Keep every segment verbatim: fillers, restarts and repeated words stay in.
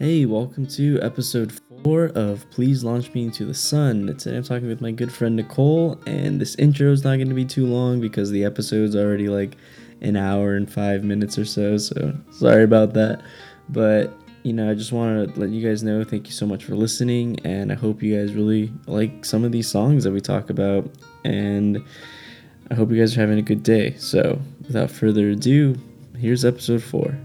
Hey, welcome to episode four of Please Launch Me Into the Sun. Today I'm talking with my good friend Nicole, and this intro is not going to be too long because the episode's already like an hour and five minutes or so, so sorry about that. But, you know, I just want to let you guys know thank you so much for listening, and I hope you guys really like some of these songs that we talk about, and I hope you guys are having a good day. So, without further ado, here's episode four.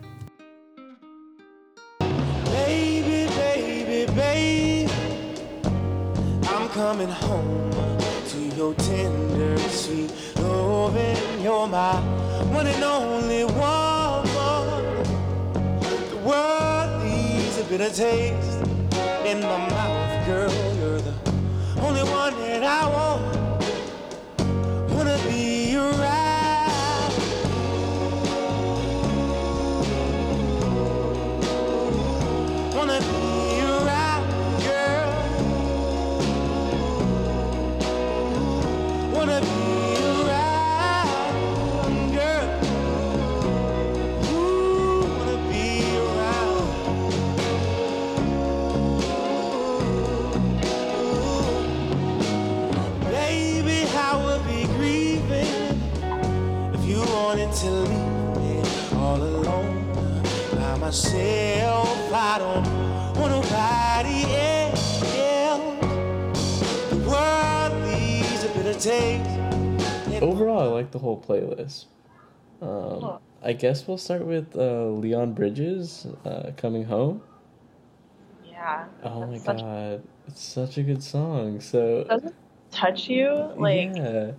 Coming home to your tender sweet loving, you're my one and only one. The world leaves a bitter taste in my mouth, girl. You're the only one that I want, wanna be around, wanna be. To leave me all alone by myself, I don't want nobody else. The world needs a bit of taste. Overall, I like the whole playlist. Um, I guess we'll start with uh, Leon Bridges, uh, Coming Home. Yeah. Oh my god, a- it's such a good song. So does it touch you? Like, yeah.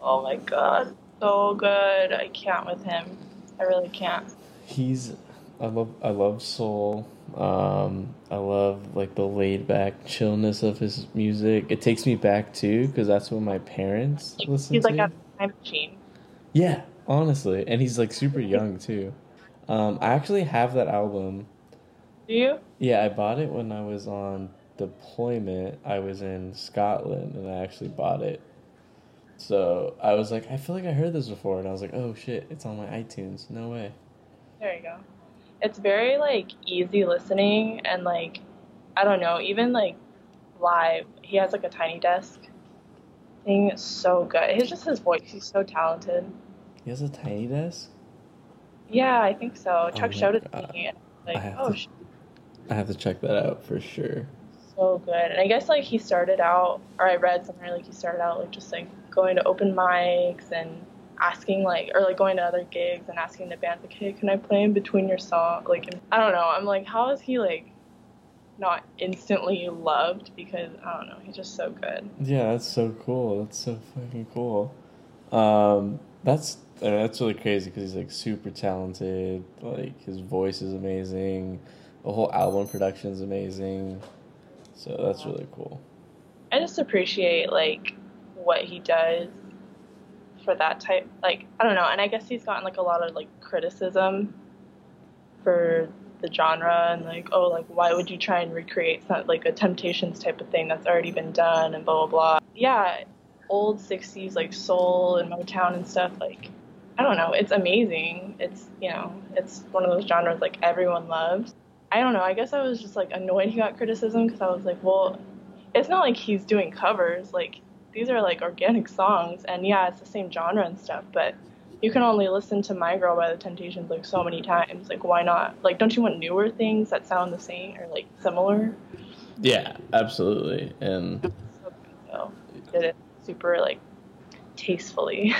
Oh my god. So good. I can't with him. I really can't. He's, I love, I love soul. Um, I love like the laid back chillness of his music. It takes me back too, because that's what my parents like, listen to. He's like a time machine. Yeah, honestly. And he's like super young too. Um, I actually have that album. Do you? Yeah, I bought it when I was on deployment. I was in Scotland and I actually bought it. So I was like, I feel like I heard this before, and I was like, oh shit, it's on my iTunes. No way. There you go. It's very like easy listening, and like, I don't know, even like live, he has like a tiny desk thing. It's so good. It's just his voice. He's so talented. He has a tiny desk. Yeah, I think so. Chuck oh showed it to me. And I was like, I oh to, shit. I have to check that out for sure. So good. And I guess like he started out, or I read somewhere like he started out like just like going to open mics and asking like, or like going to other gigs and asking the band like, hey, can I play in between your song? Like, I don't know, I'm like, how is he like not instantly loved? Because I don't know, he's just so good. Yeah, that's so cool. That's so fucking cool. Um, that's I mean, that's really crazy because he's like super talented. Like his voice is amazing. The whole album production is amazing. So that's really cool. I just appreciate like what he does for that type, like, I don't know, and I guess he's gotten like a lot of like criticism for the genre and like, oh, like why would you try and recreate some, like a Temptations type of thing that's already been done and blah blah blah. Yeah, old sixties like soul and Motown and stuff, like I don't know, it's amazing. It's, you know, it's one of those genres like everyone loves. I don't know, I guess I was just like annoyed he got criticism because I was like, well, it's not like he's doing covers, like these are like organic songs, and yeah, it's the same genre and stuff, but you can only listen to My Girl by the Temptations like so many times. Like, why not? Like, don't you want newer things that sound the same or like similar? Yeah, absolutely. And so, did it super like tastefully.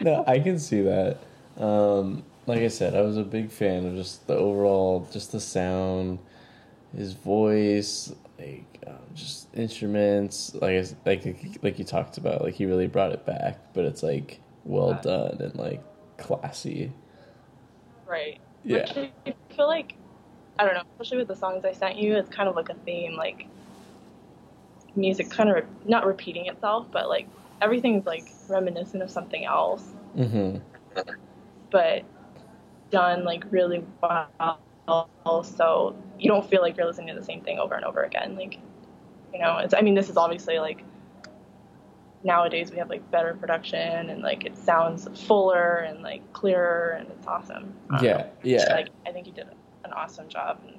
No, I can see that. Um, like I said, I was a big fan of just the overall, just the sound, his voice, like, Um, just instruments, like like like you talked about, like he really brought it back, but it's like well yeah. done and like classy, right? Yeah. Which I feel like, I don't know, especially with the songs I sent you, it's kind of like a theme, like music kind of re- not repeating itself, but like everything's like reminiscent of something else, mm-hmm. but done like really well, so you don't feel like you're listening to the same thing over and over again, like. You know, it's, I mean, this is obviously, like, nowadays we have, like, better production, and, like, it sounds fuller and, like, clearer, and it's awesome. Yeah, um, yeah. Like, I think he did an an awesome job. And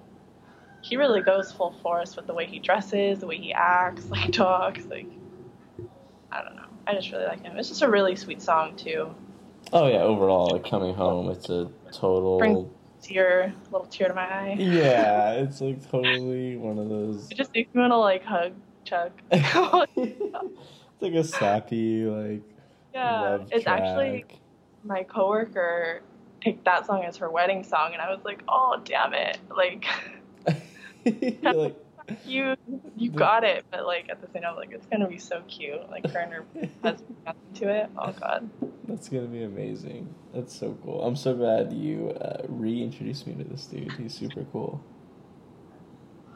he really goes full force with the way he dresses, the way he acts, like talks, like, I don't know. I just really like him. It's just a really sweet song too. Oh yeah, overall, like Coming Home, it's a total brings a tear, a little tear to my eye. Yeah, it's like totally one of those. It just makes me want to like hug Chuck. It's like a sappy like. Yeah, love it's track. Actually my coworker picked that song as her wedding song, and I was like, oh damn it, like. Like you you got it, but like at the same time, like it's gonna be so cute, like her and her husband got into it. Oh god, that's gonna be amazing. That's so cool. I'm so glad you uh, reintroduced me to this dude. He's super cool.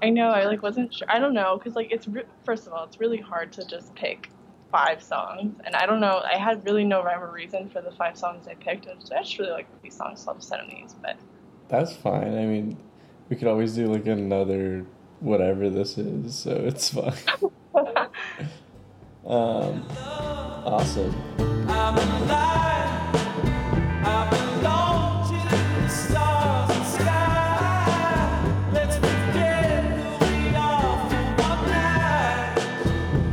I know. I like wasn't sure. I don't know, because like it's re- first of all, it's really hard to just pick five songs, and I don't know. I had really no rhyme or reason for the five songs I picked. I just, I just really like these songs, so I'll just send them these. But that's fine. I mean, we could always do like another. Whatever this is, so it's fun. um, awesome. I'm alive. I belong to the stars and sky. Let's pretend we are one night.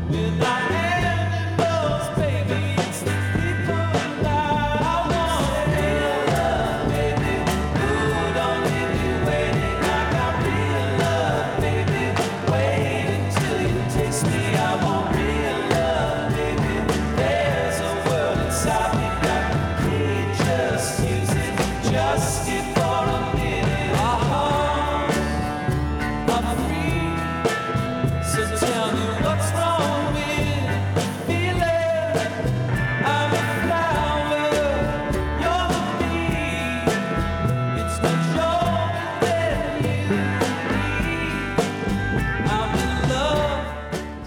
With our animals, baby, it's the people alive. I want real love, baby. Ooh, don't get me waiting. I got real love, baby.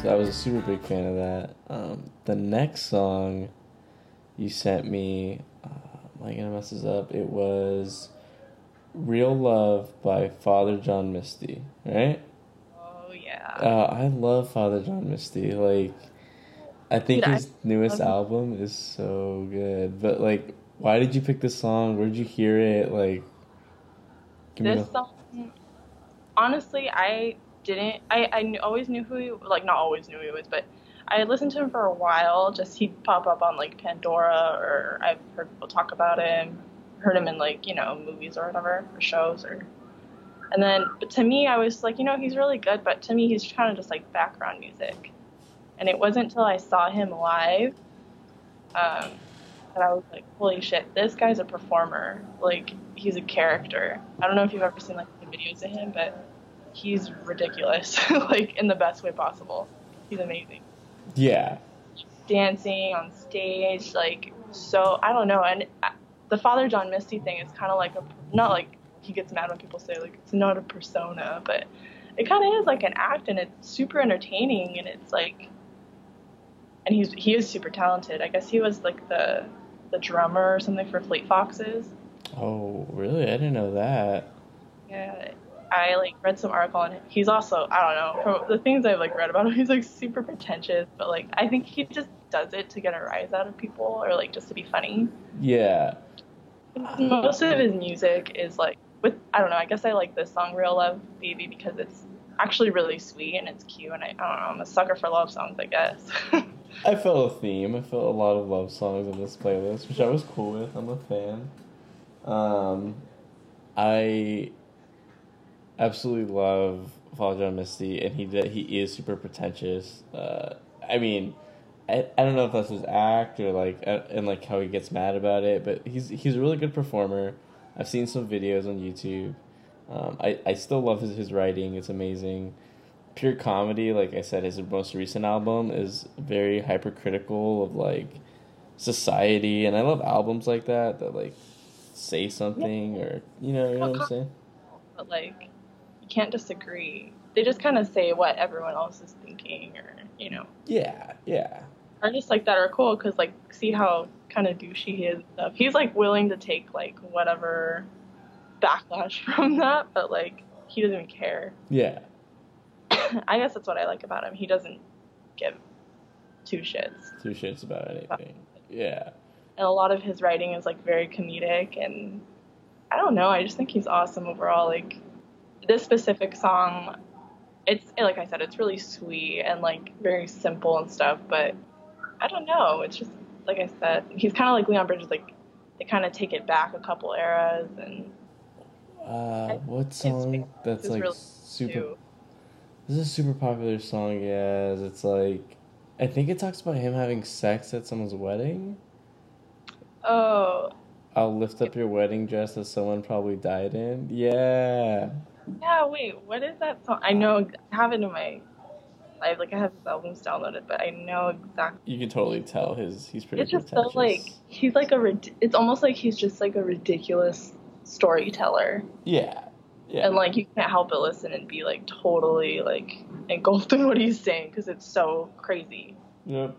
I was a super big fan of that. Um, the next song you sent me, uh, am I gonna mess this up? It was "Real Love" by Father John Misty, right? Oh yeah. Uh, I love Father John Misty. Like, I think Dude, his I newest album him. is so good. But like, why did you pick this song? Where did you hear it? Like, give this me a- song. Honestly, I. didn't I, I knew, always knew who he like not always knew who he was, but I listened to him for a while. Just he'd pop up on like Pandora, or I've heard people talk about him, heard him in like, you know, movies or whatever, or shows, or and then but to me I was like, you know, he's really good, but to me he's kind of just like background music. And it wasn't until I saw him live um that I was like, holy shit, this guy's a performer. Like, he's a character. I don't know if you've ever seen like the videos of him, but he's ridiculous, like, in the best way possible. He's amazing. Yeah. Dancing on stage, like, so, I don't know. And the Father John Misty thing is kind of like a, not like he gets mad when people say, like, it's not a persona, but it kind of is like an act, and it's super entertaining, and it's like, and he's he is super talented. I guess he was, like, the the drummer or something for Fleet Foxes. Oh, really? I didn't know that. Yeah, I, like, read some article on him. He's also, I don't know, from the things I've, like, read about him, he's, like, super pretentious, but, like, I think he just does it to get a rise out of people, or, like, just to be funny. Yeah. Most of his music is, like, with, I don't know, I guess I like this song, Real Love, Baby, because it's actually really sweet, and it's cute, and I, I don't know, I'm a sucker for love songs, I guess. I felt a theme. I felt a lot of love songs in this playlist, which I was cool with. I'm a fan. Um, I... absolutely love Father John Misty, and he he is super pretentious. Uh, I mean, I, I don't know if that's his act or like and like how he gets mad about it, but he's he's a really good performer. I've seen some videos on YouTube. Um, I I still love his his writing; it's amazing. Pure comedy, like I said, his most recent album is very hypercritical of like society, and I love albums like that that like say something, or you know you know what I'm saying. But like. Can't disagree. They just kind of say what everyone else is thinking, or you know. Yeah, yeah. Artists like that are cool because, like, see how kind of douchey he is and stuff. He's like willing to take like whatever backlash from that, but like he doesn't even care. Yeah. I guess that's what I like about him. He doesn't give two shits. Two shits about anything. Yeah. And a lot of his writing is like very comedic, and I don't know. I just think he's awesome overall. Like. this specific song, it's like I said, it's really sweet and like very simple and stuff, but I don't know. It's just like I said, he's kind of like Leon Bridges, like they kind of take it back a couple eras. And uh, what song that's like really super? Too. This is a super popular song. Yes, it's like I think it talks about him having sex at someone's wedding. Oh. I'll lift up your wedding dress that someone probably died in. Yeah. Yeah, wait, what is that song? I know, I have it in my, I like I have his albums downloaded, but I know exactly. You can totally tell his he's pretty. It's just so like he's like a it's almost like he's just like a ridiculous storyteller. Yeah, yeah. And like you can't help but listen and be like totally like engulfed in what he's saying because it's so crazy. Yep.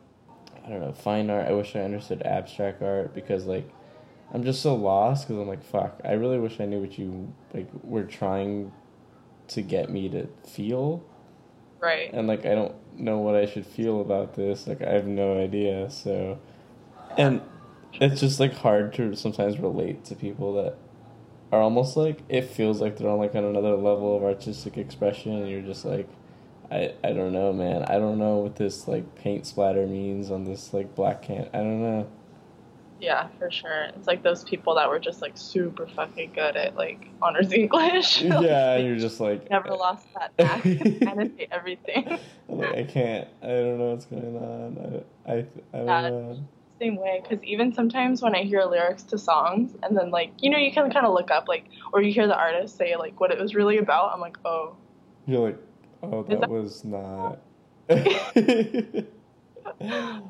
I don't know, fine art. I wish I understood abstract art because like. I'm just so lost because I'm like, fuck, I really wish I knew what you, like, were trying to get me to feel. Right. And, like, I don't know what I should feel about this. Like, I have no idea, so. And it's just, like, hard to sometimes relate to people that are almost, like, it feels like they're on, like, on another level of artistic expression, and you're just, like, I, I don't know, man. I don't know what this, like, paint splatter means on this, like, black can. I don't know. Yeah, for sure. It's like those people that were just like super fucking good at like honors English. Yeah, like, and you're just like never lost that back. Annotate everything. Like, I can't. I don't know what's going on. I I, I don't yeah, know. Same way, because even sometimes when I hear lyrics to songs, and then like you know you can kind of look up like or you hear the artist say like what it was really about. I'm like, oh. You're like, oh, that, that was not.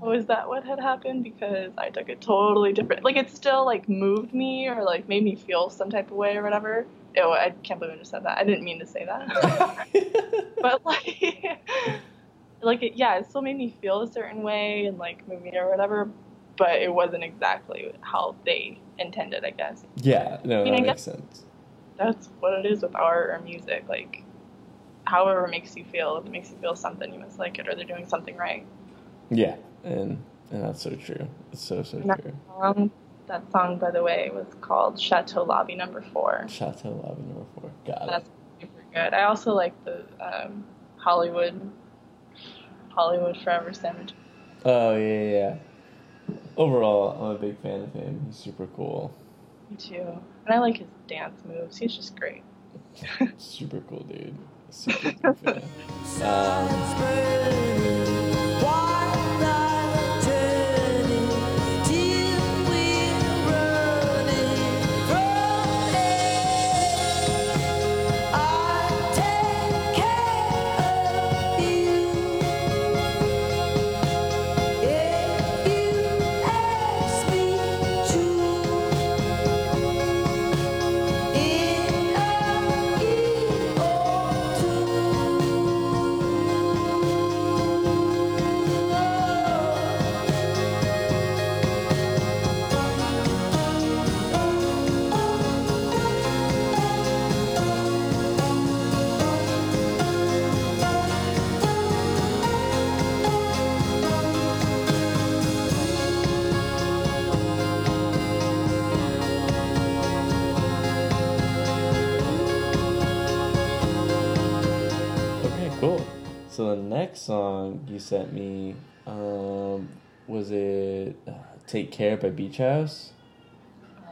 Was that what had happened? Because I took it totally different. Like, it still, like, moved me or, like, made me feel some type of way or whatever. Ew, I can't believe I just said that. I didn't mean to say that. But, like, like it, yeah, it still made me feel a certain way and, like, move me or whatever. But it wasn't exactly how they intended, I guess. Yeah, no, I mean, that I makes sense. That's what it is with art or music. Like, however it makes you feel, if it makes you feel something, you must like it or they're doing something right. Yeah, and and that's so true. It's so, so that true. Song, that song, by the way, was called Chateau Lobby Number Four. Chateau Lobby Number Four. Got that's it. That's super good. I also like the um, Hollywood, Hollywood Forever Sandwich. Oh, yeah, yeah. Overall, I'm a big fan of him. He's super cool. Me too. And I like his dance moves. He's just great. Super cool, dude. Super cool fan. Um, So the next song you sent me, um, was it uh, Take Care by Beach House? Oh,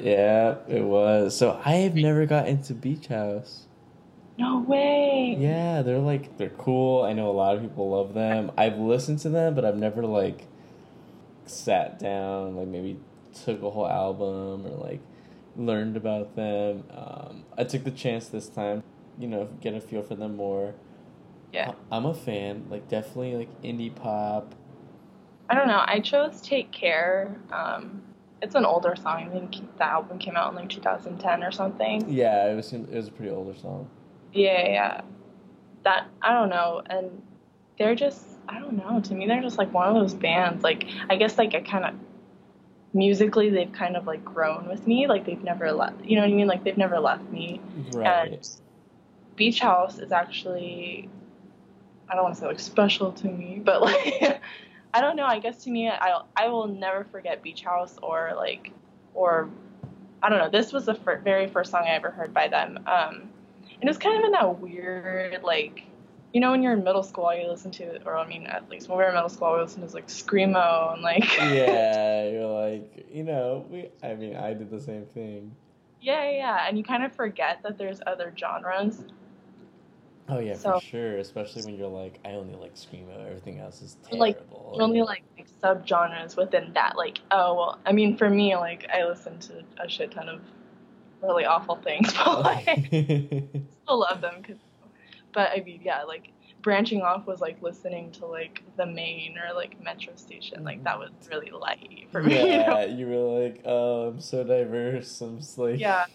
yeah. Yeah, it was. So I have never got into Beach House. No way. Yeah, they're like, they're cool. I know a lot of people love them. I've listened to them, but I've never like sat down, like maybe took a whole album or like learned about them. Um, I took the chance this time, you know, get a feel for them more. Yeah. I'm a fan, like definitely like indie pop. I don't know. I chose Take Care. Um, it's an older song. I think the album came out in like two thousand ten or something. Yeah, it was it was a pretty older song. Yeah, yeah. That I don't know, and they're just I don't know. To me, they're just like one of those bands. Like I guess like I kind of musically they've kind of like grown with me. Like they've never left. You know what I mean? Like they've never left me. Right. And Beach House is actually. I don't want to say like special to me, but like I don't know. I guess to me, I I will never forget Beach House or like or I don't know. This was the fir- very first song I ever heard by them. Um, And it was kind of in that weird, like, you know, when you're in middle school, all you listen to, or I mean, at least when we were in middle school, all we listened to was like Screamo and like. Yeah, you're like, you know, we. I mean, I did the same thing. Yeah, yeah, and you kind of forget that there's other genres. Oh yeah, so, for sure. Especially when you're like, I only like Screamo. Everything else is terrible. Like, you only like, like subgenres within that. Like, oh well. I mean, for me, like, I listen to a shit ton of really awful things, but like, still love them. Cause, but I mean, yeah, like branching off was like listening to like the Main or like Metro Station. Like that was really light for me. Yeah, you know? You were like, oh, I'm so diverse. I'm just like, yeah,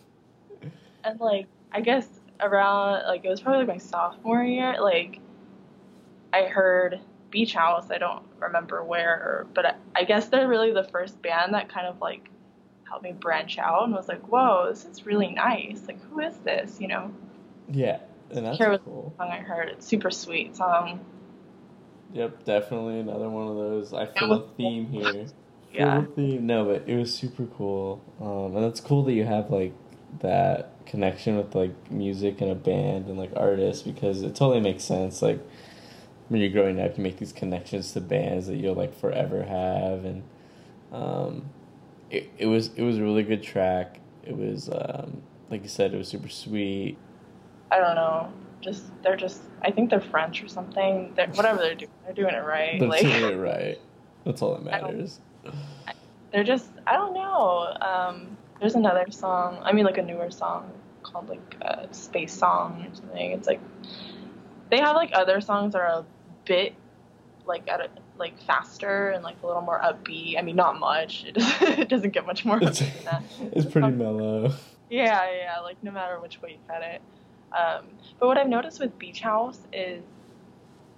and like I guess. Around, like, it was probably like my sophomore year, like, I heard Beach House, I don't remember where, but I, I guess they're really the first band that kind of, like, helped me branch out, and was like, whoa, this is really nice, like, who is this, you know? Yeah, and that's Here was cool. The song I heard, it's super sweet song. Yep, definitely another one of those, I feel a theme cool. here. Yeah. Feel a theme. No, but it was super cool, um, and it's cool that you have, like, that connection with like music and a band and like artists, because it totally makes sense. Like when you're growing up, you make these connections to bands that you'll like forever have. And um, it it was it was a really good track. It was um, like you said, it was super sweet. I don't know, just they're just. I think they're French or something. They're, whatever they're doing, they're doing it right. They're like, doing it right. That's all that matters. I they're just. I don't know. Um, There's another song, I mean, like, a newer song called, like, uh, Space Song or something. It's, like, they have, like, other songs that are a bit, like, at a, like faster and, like, a little more upbeat. I mean, not much. It doesn't, it doesn't get much more upbeat than that. It's pretty um, mellow. Yeah, yeah, like, no matter which way you cut it. Um, but what I've noticed with Beach House is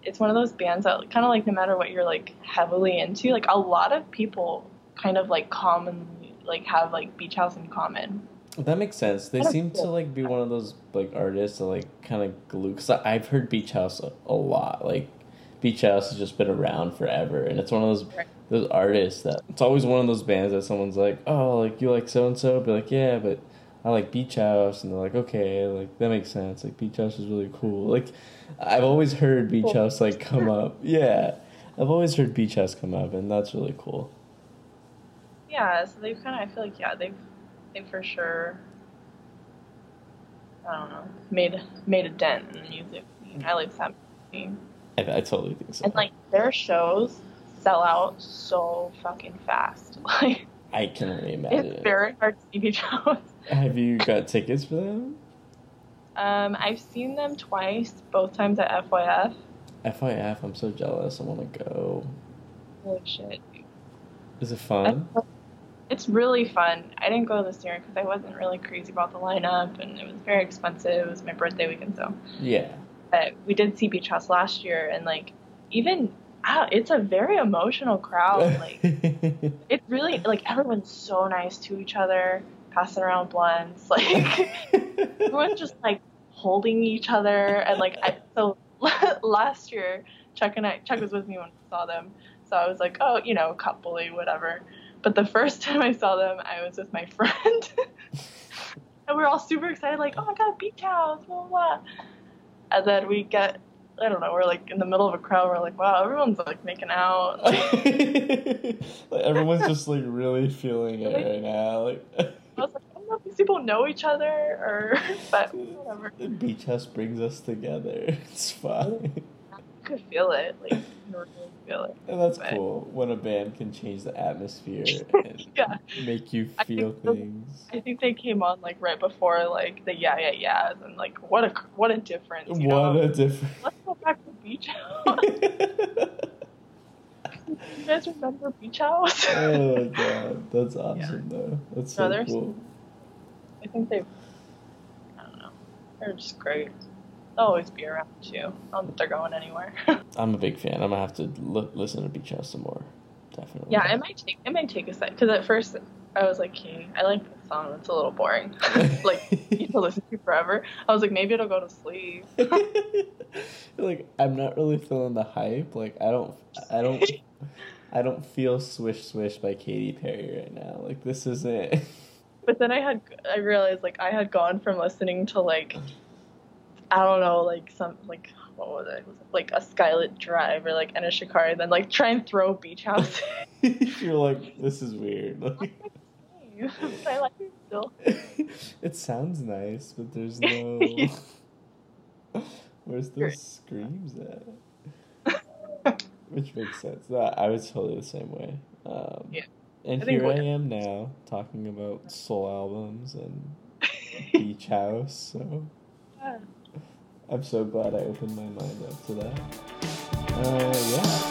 it's one of those bands that kind of, like, no matter what you're, like, heavily into, like, a lot of people kind of, like, commonly like have like Beach House in common. That makes sense. They seem to like be one of those like artists that like kind of glue, because I've heard Beach House a, a lot. Like Beach House has just been around forever, and it's one of those those artists that it's always one of those bands that someone's like, oh, like you like so and so, be like, yeah, but I like Beach House, and they're like, okay, like that makes sense. Like Beach House is really cool. Like I've always heard Beach House like come up. Yeah, I've always heard Beach House come up, and that's really cool. Yeah, so they've kind of, I feel like, yeah, they've, they for sure, I don't know, made made a dent in the music. I like that movie. I, I totally think so. And, like, their shows sell out so fucking fast. Like, I can only imagine. It's very hard to see Beach House. Have you got tickets for them? Um, I've seen them twice, both times at F Y F. F Y F, I'm so jealous. I want to go. Holy shit. Is it fun? It's really fun. I didn't go this year because I wasn't really crazy about the lineup, and it was very expensive. It was my birthday weekend, so yeah. But we did see Beach House last year, and like even oh, it's a very emotional crowd. Like it's really like everyone's so nice to each other, passing around blunts, like everyone's just like holding each other, and like I, so last year Chuck and I Chuck was with me when I saw them. So I was like, oh, you know, coupley, whatever. But the first time I saw them, I was with my friend. And we were all super excited, like, oh, my God, Beach House, blah, blah. And then we get, I don't know, we're, like, in the middle of a crowd. We're like, wow, everyone's, like, making out. Like, like everyone's just, like, really feeling it right now. Like, I was like, I don't know if these people know each other or, but whatever. The Beach House brings us together. It's fine. I could feel it, like, normally feel it. And that's but. Cool when a band can change the atmosphere and yeah. make you feel I things. Those, I think they came on like right before like the yeah yeah yeahs, and like what a what a difference. You what know? a difference. Let's go back to Beach House. You guys remember Beach House? Oh my God, that's awesome yeah. though. That's so no, cool. I think they. I don't know. They're just great. They'll always be around too. I don't think they're going anywhere. I'm a big fan. I'm gonna have to l- listen to Beach House some more. Definitely. Yeah, it might take it might take a sec. Because at first I was like, "Hey, I like this song. It's a little boring. Like you can listen to forever." I was like, "Maybe it'll go to sleep." Like I'm not really feeling the hype. Like I don't, I don't, I don't feel "Swish Swish" by Katy Perry right now. Like this isn't. But then I had I realized like I had gone from listening to like. I don't know, like some, like, what was it? Was it like a Skylit Drive or like Ena Shikari, and then like try and throw Beach House. You're like, this is weird. Like, I like it still. It sounds nice, but there's no. Where's those screams at? Which makes sense. I was totally the same way. Um, yeah. And I here I am now talking about soul albums and Beach House. So. Yeah. I'm so glad I opened my mind up to that. Uh, yeah.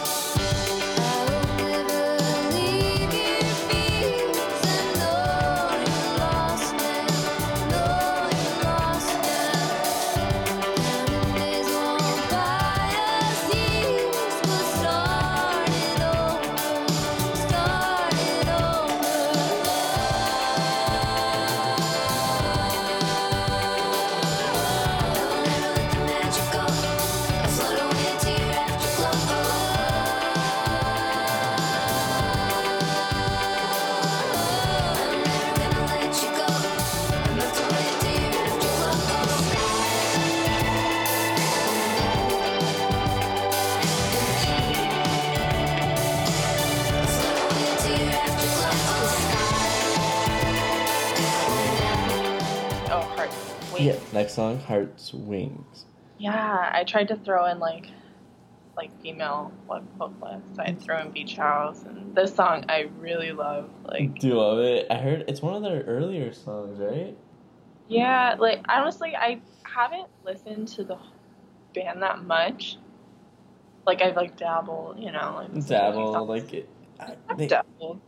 Next song, Haerts, Wings. Yeah, I tried to throw in like, like female what vocalists. I threw in Beach House, and this song I really love. Like, do you love it? I heard it's one of their earlier songs, right? Yeah, like honestly, I haven't listened to the band that much. Like I've like dabbled, you know, like dabbled, like it. I, they, dabbled.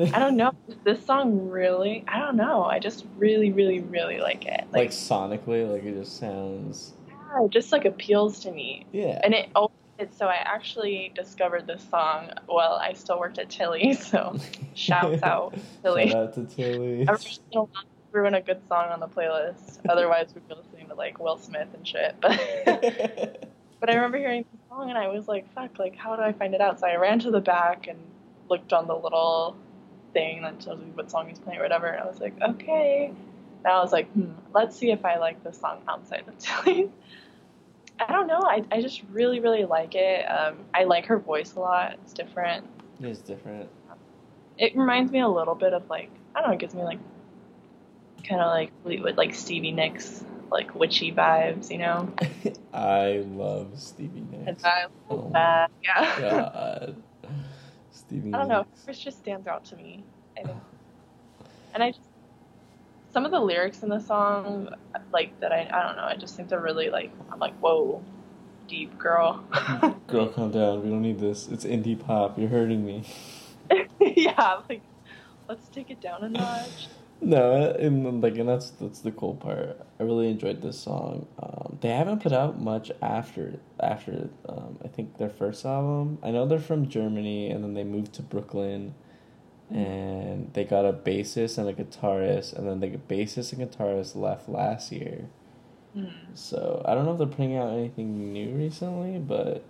I don't know. This song really, I don't know. I just really, really, really like it. Like, like sonically, like it just sounds. Yeah, it just like appeals to me. Yeah. And it always did. So I actually discovered this song while I still worked at Tilly. So shouts out Tilly. Shout out to Tilly. We ruin a good song on the playlist. Otherwise, we'd be listening to like Will Smith and shit. But but I remember hearing this song and I was like, fuck, like how do I find it out? So I ran to the back and looked on the little thing that tells me what song he's playing or whatever, and I was like, okay. And I was like, hmm, let's see if I like this song outside of Tilly. I don't know. I I just really, really like it. Um, I like her voice a lot. It's different. It is different. It reminds me a little bit of like, I don't know, it gives me like kind of like Fleetwood, like Stevie Nicks, like witchy vibes, you know? I love Stevie Nicks. And I love oh that. Yeah. God. Stevie I don't know. It just stands out to me, I think. And I just, some of the lyrics in the song, like, that I, I don't know, I just think they're really, like, I'm like, whoa, deep, girl. Girl, calm down. We don't need this. It's indie pop. You're hurting me. Yeah, like, let's take it down a notch. No, and, like, and that's, that's the cool part. I really enjoyed this song. Um, they haven't put out much after, after um, I think, their first album. I know they're from Germany, and then they moved to Brooklyn, and they got a bassist and a guitarist, and then the bassist and guitarist left last year. Mm. So I don't know if they're putting out anything new recently, but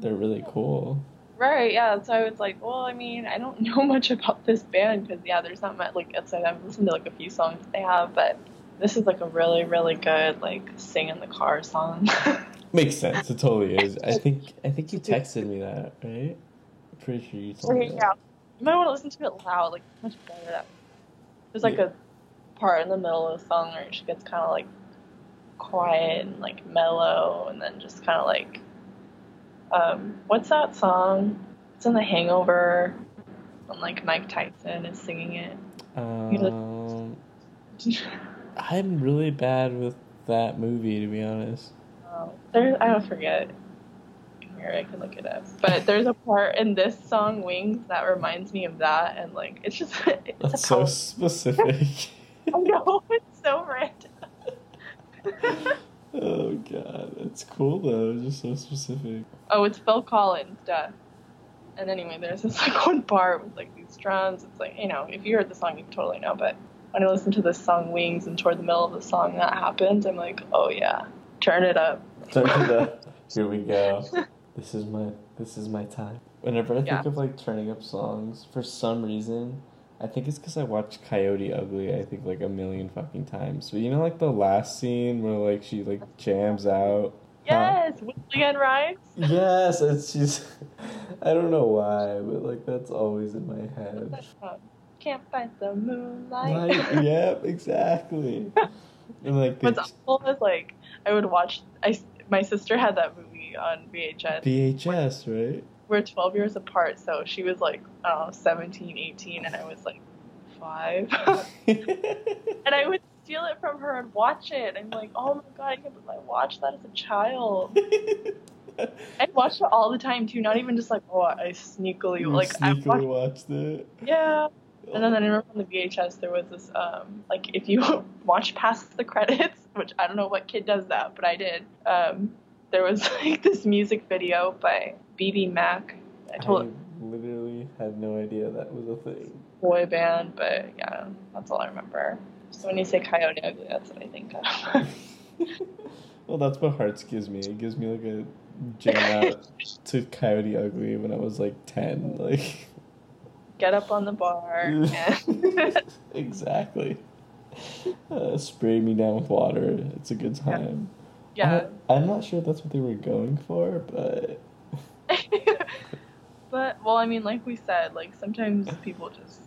they're really cool. Right, yeah, so I was like, well, I mean, I don't know much about this band, because, yeah, there's not much, like, outside, I've listened to, like, a few songs that they have, but this is, like, a really, really good, like, sing-in-the-car song. Makes sense, it totally is. I think I think you texted me that, right? I'm pretty sure you told okay, me that. Yeah, you might want to listen to it loud, like, it's much better that. There's, like, yeah. a part in the middle of the song where she gets kind of, like, quiet and, like, mellow, and then just kind of, like, Um, what's that song? It's in The Hangover, and like Mike Tyson is singing it. Um, I'm really bad with that movie, to be honest. Oh, there's I don't forget. Here, I can look it up. But there's a part in this song, Wings, that reminds me of that, and like it's just it's That's so specific. I know, it's so random. Oh, God. It's cool, though. It's just so specific. Oh, it's Phil Collins, duh. And anyway, there's this, like, one part with, like, these drums. It's like, you know, if you heard the song, you totally know. But when I listened to this song, Wings, and toward the middle of the song that happens, I'm like, oh, yeah. Turn it up. Turn it up. Here we go. This is my, this is my time. Whenever I think yeah. of, like, turning up songs, for some reason, I think it's because I watched Coyote Ugly, I think, like, a million fucking times. But you know, like, the last scene where, like, she, like, jams out? Yes! Huh? Whistling and Rhymes? Yes! And she's... I don't know why, but, like, that's always in my head. Can't find the moonlight. Like, yep, exactly. And, like, what's awful is, like, I would watch... I, my sister had that movie on V H S. V H S, right? We're twelve years apart, so she was like, I don't know, seventeen, eighteen, and I was like, five. And I would steal it from her and watch it. I'm like, oh my god, I can't believe I watched that as a child. I watched it all the time, too, not even just like, oh, I sneakily, you like, sneakily I watched, watched it. Yeah. And then I remember on the V H S, there was this, um, like, if you watch past the credits, which I don't know what kid does that, but I did, um, there was, like, this music video by B B. Mack. I, told I literally had no idea that was a thing. Boy band, but yeah, that's all I remember. So when you say Coyote Ugly, that's what I think of. Well, that's what Haerts gives me. It gives me, like, a jam out to Coyote Ugly when I was, like, ten. Like... Get up on the bar. And exactly. Uh, spray me down with water. It's a good time. Yeah. I, I'm not sure if that's what they were going for, but... But, well, I mean, like we said, like, sometimes people just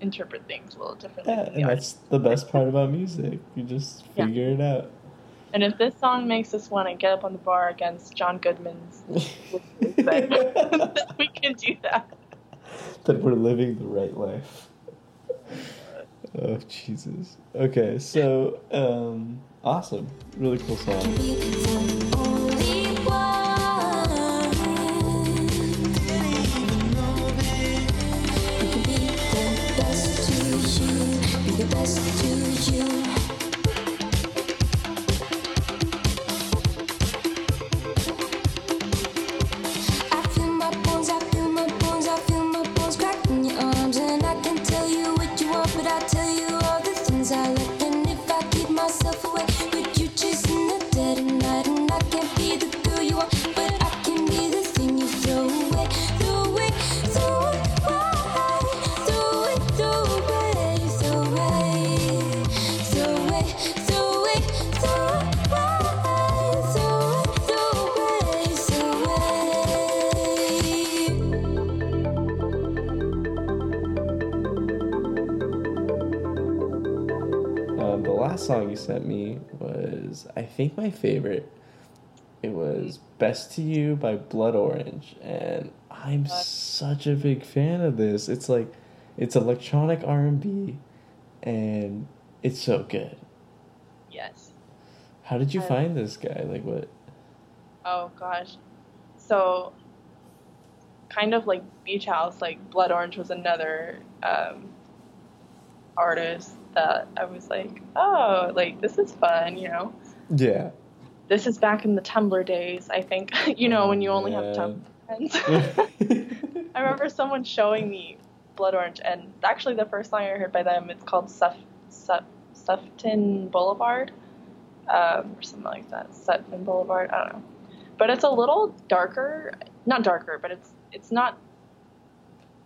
interpret things a little differently. Yeah, and that's the best part about music. You just yeah. figure it out. And if this song makes us want to get up on the bar against John Goodman's, then we can do that. That we're living the right life. Oh, Jesus. Okay, so, um, awesome. Really cool song. Song you sent me was, I think, my favorite. It was Best to You by Blood Orange, and I'm such a big fan of this. It's like, it's electronic R and B, and it's so good. Yes. How did you um, find this guy? Like, what? Oh gosh. So, kind of like Beach House, like Blood Orange was another um, artist that I was like, oh, like, this is fun, you know? Yeah. This is back in the Tumblr days, I think. You know, oh, when you only man. have Tumblr friends. I remember someone showing me Blood Orange, and actually the first song I heard by them, it's called Suff, Suff, Sufton Boulevard, um, or something like that. Sufton Boulevard, I don't know. But it's a little darker, not darker, but it's it's not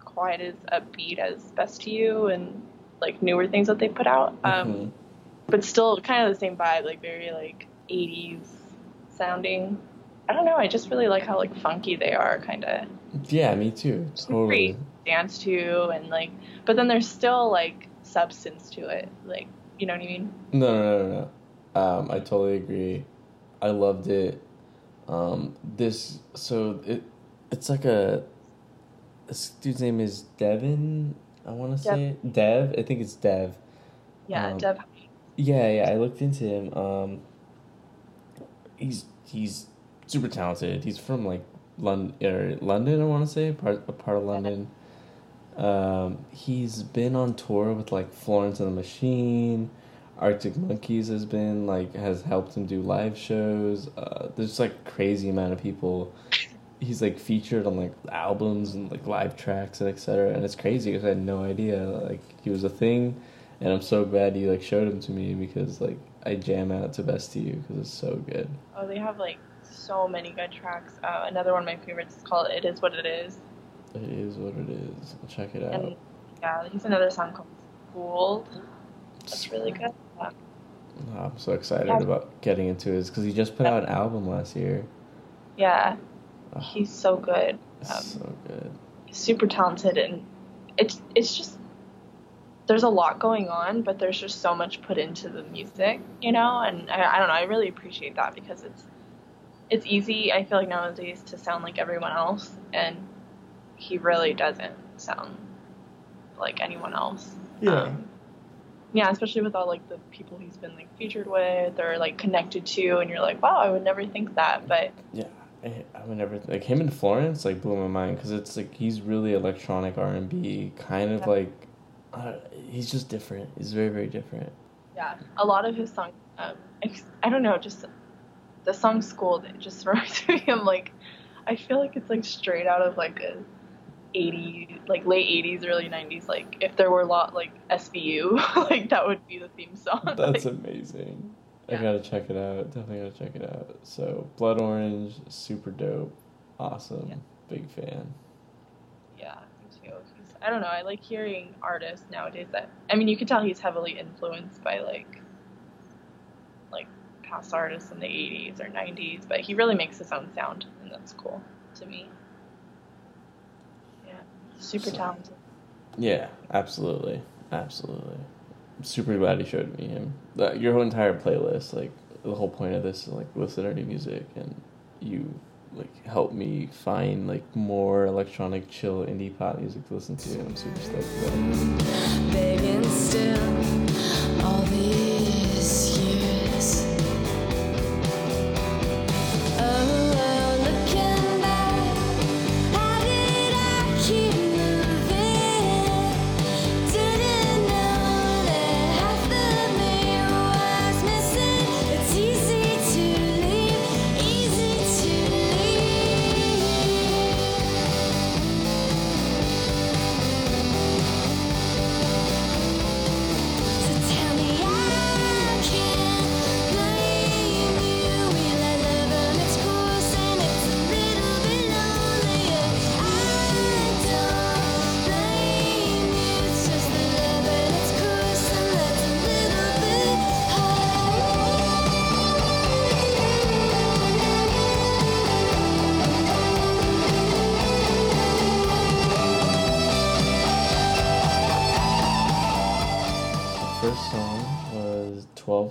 quite as upbeat as Best to You and like newer things that they put out, um, mm-hmm. but still kind of the same vibe, like very like eighties sounding. I don't know. I just really like how like funky they are, kind of. Yeah, me too. Totally. Dance to and like, but then there's still like substance to it. Like, you know what I mean? No, no, no, no. Um, I totally agree. I loved it. Um, this so it it's like a this dude's name is Devin. I want to say Dev. I think it's Dev. Yeah, um, Dev. Yeah, yeah. I looked into him. Um, he's he's super talented. He's from like London, or London. I want to say part a part of London. Um, he's been on tour with like Florence and the Machine. Arctic Monkeys has been like has helped him do live shows. Uh, there's like crazy amount of people. He's like featured on like albums and like live tracks and et cetera. And it's crazy because I had no idea like he was a thing, and I'm so glad you like showed him to me because like I jam out to Best to You because it's so good. Oh, they have like so many good tracks. Uh, another one of my favorites is called It Is What It Is. It Is What It Is. Check it out. And Yeah, he's another song called Gold. That's really good. Yeah. Oh, I'm so excited yeah. about getting into his, because he just put yeah. out an album last year. Yeah, oh, he's so good. Um, so good. He's super talented, and it's it's just, there's a lot going on, but there's just so much put into the music, you know? And I, I don't know, I really appreciate that, because it's it's easy, I feel like, nowadays to sound like everyone else, and he really doesn't sound like anyone else. Yeah. Um, yeah, especially with all, like, the people he's been, like, featured with or, like, connected to, and you're like, wow, I would never think that, but... Yeah, I, I would never... Like, him and Florence, like, blew my mind, because it's, like, he's really electronic R and B, kind of, yeah. like... Uh, he's just different. He's very, very different. Yeah, a lot of his songs... Um, I, I don't know, just... The song Schooled, it just reminds me of, like... I feel like it's, like, straight out of, like, a... eighties, like late eighties, early nineties, like if there were a lot like S V U, like that would be the theme song. That's like, amazing. Yeah. I gotta check it out. Definitely gotta check it out. So Blood Orange, super dope, awesome, yeah. big fan. Yeah, me too. He's, I don't know. I like hearing artists nowadays that, I mean, you can tell he's heavily influenced by like, like past artists in the eighties or nineties, but he really makes his own sound, and that's cool to me. Super so, talented. Yeah, absolutely, absolutely. I'm super glad he showed me him. The, your whole entire playlist, like the whole point of this is like listen to new music, and you like helped me find like more electronic, chill indie pop music to listen to. And I'm super stoked for that. Begging still, all these years.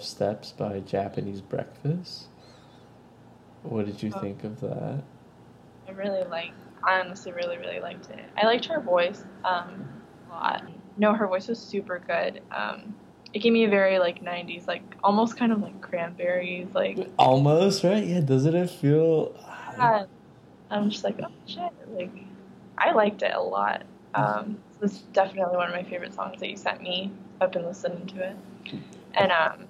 Steps by Japanese Breakfast. What did you oh, think of that? I really liked I honestly really really liked it. I liked her voice um a lot. No, her voice was super good. Um it gave me a very like nineties, like almost kind of like Cranberries, like almost, right? Yeah, doesn't it feel yeah. I'm just like, oh shit, like I liked it a lot. Um this is definitely one of my favorite songs that you sent me. I've been listening to it. And um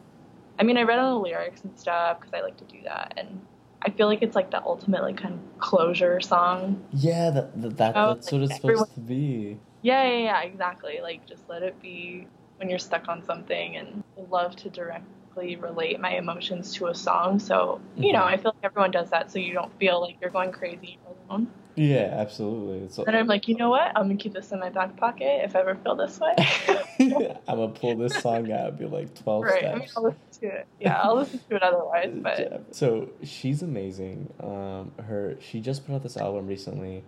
I mean, I read all the lyrics and stuff because I like to do that, and I feel like it's like the ultimate like kind of closure song. Yeah, that, that, that oh, that's like what it's everyone, supposed to be. Yeah, yeah, yeah, exactly. Like just let it be when you're stuck on something, and I love to directly relate my emotions to a song. So you mm-hmm. know, I feel like everyone does that, so you don't feel like you're going crazy alone. Yeah, absolutely. It's all- and I'm like, you know what? I'm gonna keep this in my back pocket if I ever feel this way. I'm gonna pull this song out and be like twelve right, steps. I mean, I'll listen to it. Yeah, I'll listen to it otherwise. But so she's amazing. Um, her she just put out this album recently.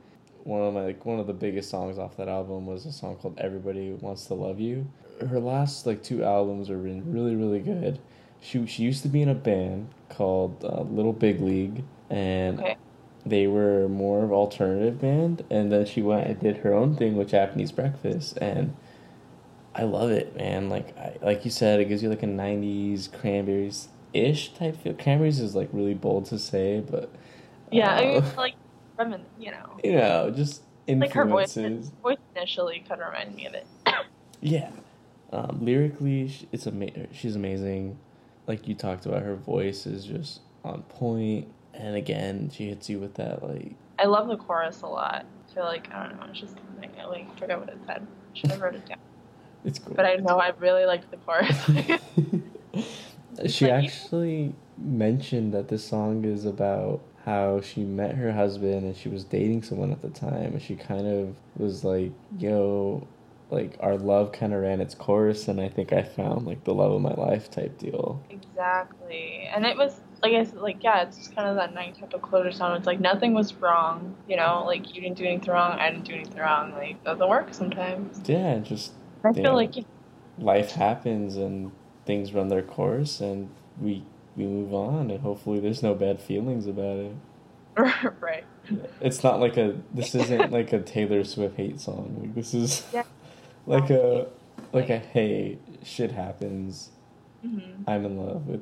One of my like one of the biggest songs off that album was a song called "Everybody Wants to Love You." Her last like two albums were really really good. She she used to be in a band called uh, Little Big League, and. Okay. They were more of alternative band, and then she went and did her own thing with Japanese Breakfast, and I love it, man. Like I, like you said, it gives you like a nineties Cranberries-ish type feel. Cranberries is like really bold to say, but yeah, uh, I mean, like you know, you know, just influences. Like her voice, voice initially kind of reminded me of it. yeah, um, lyrically, it's ama- She's amazing. Like you talked about, her voice is just on point. And again, she hits you with that, like... I love the chorus a lot. I feel like, I don't know, it's just... Like, I like, forgot what it said. I should have wrote it down. It's cool. But I know, I really liked the chorus. She like, actually mentioned that this song is about how she met her husband and she was dating someone at the time. And she kind of was like, yo, like our love kind of ran its course, and I think I found like the love of my life type deal. Exactly. And it was, like I said, like, yeah, it's just kind of that night type of closure song. It's like nothing was wrong, you know, like you didn't do anything wrong, I didn't do anything wrong. Like, it doesn't work sometimes. Yeah, just I feel know, like you... life happens and things run their course, and we we move on, and hopefully there's no bad feelings about it. Right. It's not like a this isn't like a Taylor Swift hate song. Like, this is yeah. like a like a hey, shit happens. Mm-hmm. I'm in love with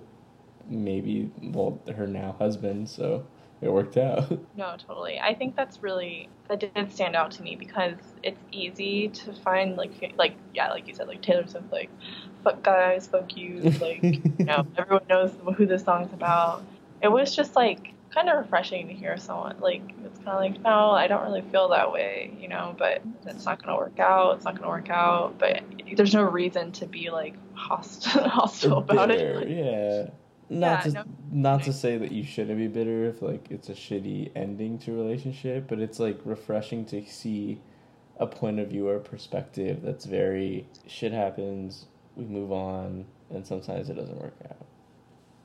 maybe well her now husband, so it worked out. No, totally. I think that's really that did stand out to me, because it's easy to find like like yeah, like you said, like Taylor Swift, like fuck guys, fuck you, like you know everyone knows who this song's about. It was just like kind of refreshing to hear someone like it's kind of like no, I don't really feel that way, you know, but it's not gonna work out it's not gonna work out but there's no reason to be like hostile, hostile about it. Like, yeah not yeah, to no, not no. to say that you shouldn't be bitter if like it's a shitty ending to a relationship, but it's like refreshing to see a point of view or perspective that's very shit happens, we move on, and sometimes it doesn't work out.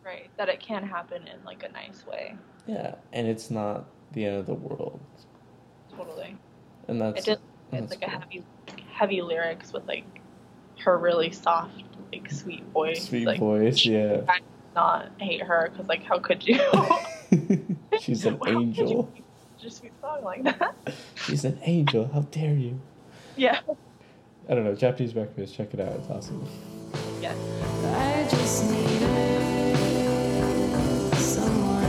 Right, that it can happen in like a nice way. Yeah, and it's not the end of the world. Totally. And that's it did, it's that's like cool. a heavy, heavy lyrics with like her really soft, like sweet voice. Sweet like, voice, yeah. I did not hate her because like how could you? She's an how angel. Could you make a sweet song like that? She's an angel. How dare you? Yeah. I don't know. Japanese Breakfast. Check it out. It's awesome. Yes. I just needed someone.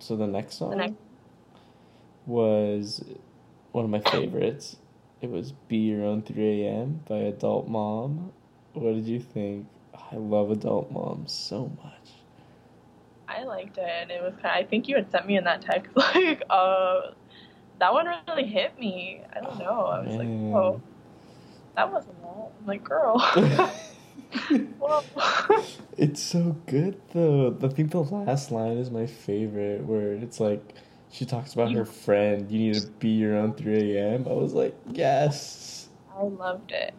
So the next song the next. was one of my favorites. It was Be Your Own three a.m. by Adult Mom. What did you think? I love Adult Mom so much. I liked it. It was kind of, I think you had sent me in that text like, uh, that one really hit me. I don't know. I was Man. like, whoa, that wasn't all. I'm like, girl. It's so good though. I think the last line is my favorite, where it's like she talks about you, her friend, you need to be your own three a.m. I was like, yes, I loved it.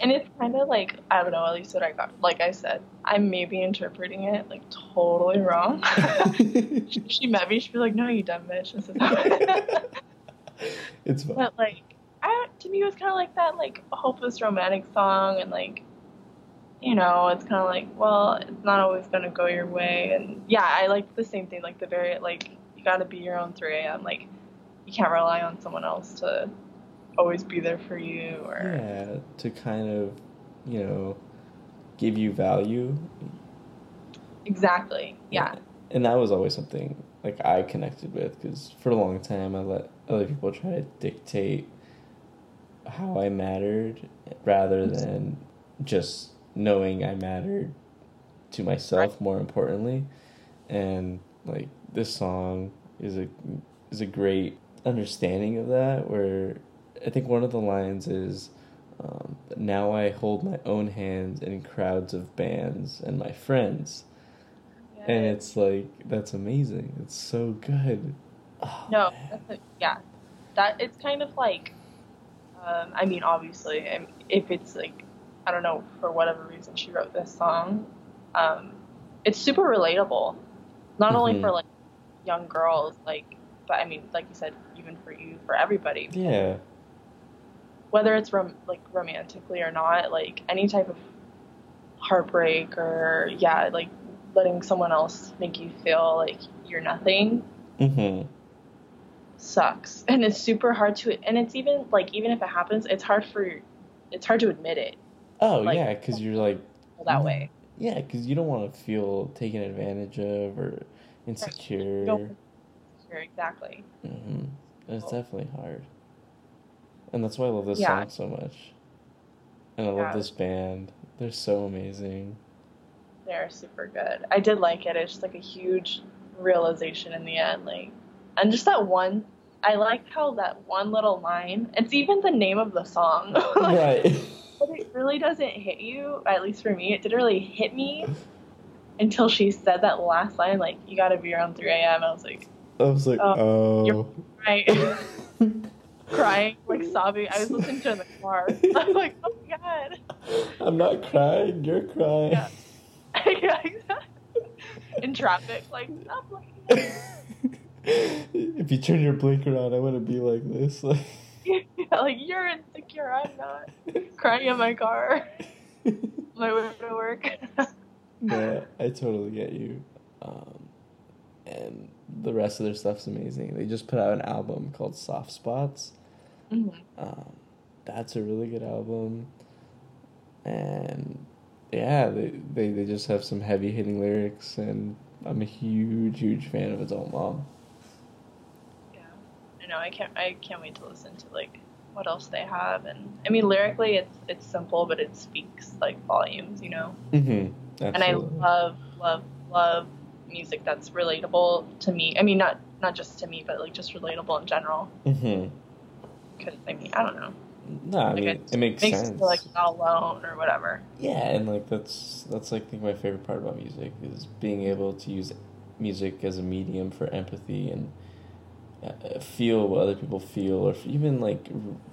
And it's kind of like, I don't know, at least what I got, like I said, I may be interpreting it like totally wrong. she, she met me, she'd be like, no you dumb bitch, this is how it is. It's fun. But like I, to me it was kind of like that like hopeless romantic song, and like you know, it's kind of like, well, it's not always going to go your way. And yeah, I like the same thing, like the very, like, you got to be your own three a.m. Like, you can't rely on someone else to always be there for you. Or yeah, to kind of, you know, give you value. Exactly, yeah. yeah. And that was always something, like, I connected with, because for a long time I let other people try to dictate how I mattered rather than just... knowing I mattered to myself, right. More importantly. And like this song is a is a great understanding of that, where I think one of the lines is um, now I hold my own hands in crowds of bands and my friends. Yes. And it's like, that's amazing. It's so good. Oh, no, that's a, yeah. That it's kind of like um, I mean obviously I mean, if it's like I don't know, for whatever reason she wrote this song. Um, it's super relatable, not mm-hmm. only for like young girls, like, but I mean, like you said, even for you, for everybody. Yeah. whether it's rom- like romantically or not, like any type of heartbreak or yeah, like letting someone else make you feel like you're nothing mm-hmm. sucks. And it's super hard to, and it's even like, even if it happens, it's hard for, it's hard to admit it. Oh like, yeah. Cause you're like that way. Yeah. Cause you don't want to feel taken advantage of or insecure. Don't, exactly. Mm-hmm. It's cool. Definitely hard. And that's why I love this yeah. song so much. And I yeah. love this band. They're so amazing. They're super good. I did like it. It's just like a huge realization in the end. Like, and just that one, I liked how that one little line, it's even the name of the song. like, right. But it really doesn't hit you, at least for me. It didn't really hit me until she said that last line, like, you gotta be around three a.m. I was like, I was like, oh. oh. You're right. Crying, like sobbing. I was listening to it in the car. I was like, oh my god. I'm not crying, you're crying. Yeah. yeah, exactly. In traffic, like, stop blinking. If you turn your blinker on, I wouldn't be like this. Like, yeah, like you're insecure, I'm not. Crying in my car. My way to work. Yeah, I totally get you. Um, and the rest of their stuff's amazing. They just put out an album called Soft Spots. Mm-hmm. Um, that's a really good album. And yeah, they, they, they just have some heavy hitting lyrics, and I'm a huge, huge fan of Adult Mom. Yeah. I know, I can't I can't wait to listen to like what else they have. And I mean lyrically it's it's simple, but it speaks like volumes, you know? Mm-hmm. Absolutely. And I love, love, love music that's relatable to me. I mean, not not just to me, but like just relatable in general. Mm-hmm. Because I mean, I don't know. No, I like mean, it, it makes, makes sense. It feel like you're not alone or whatever. Yeah, and like that's that's like I think my favorite part about music is being able to use music as a medium for empathy and feel what other people feel, or even like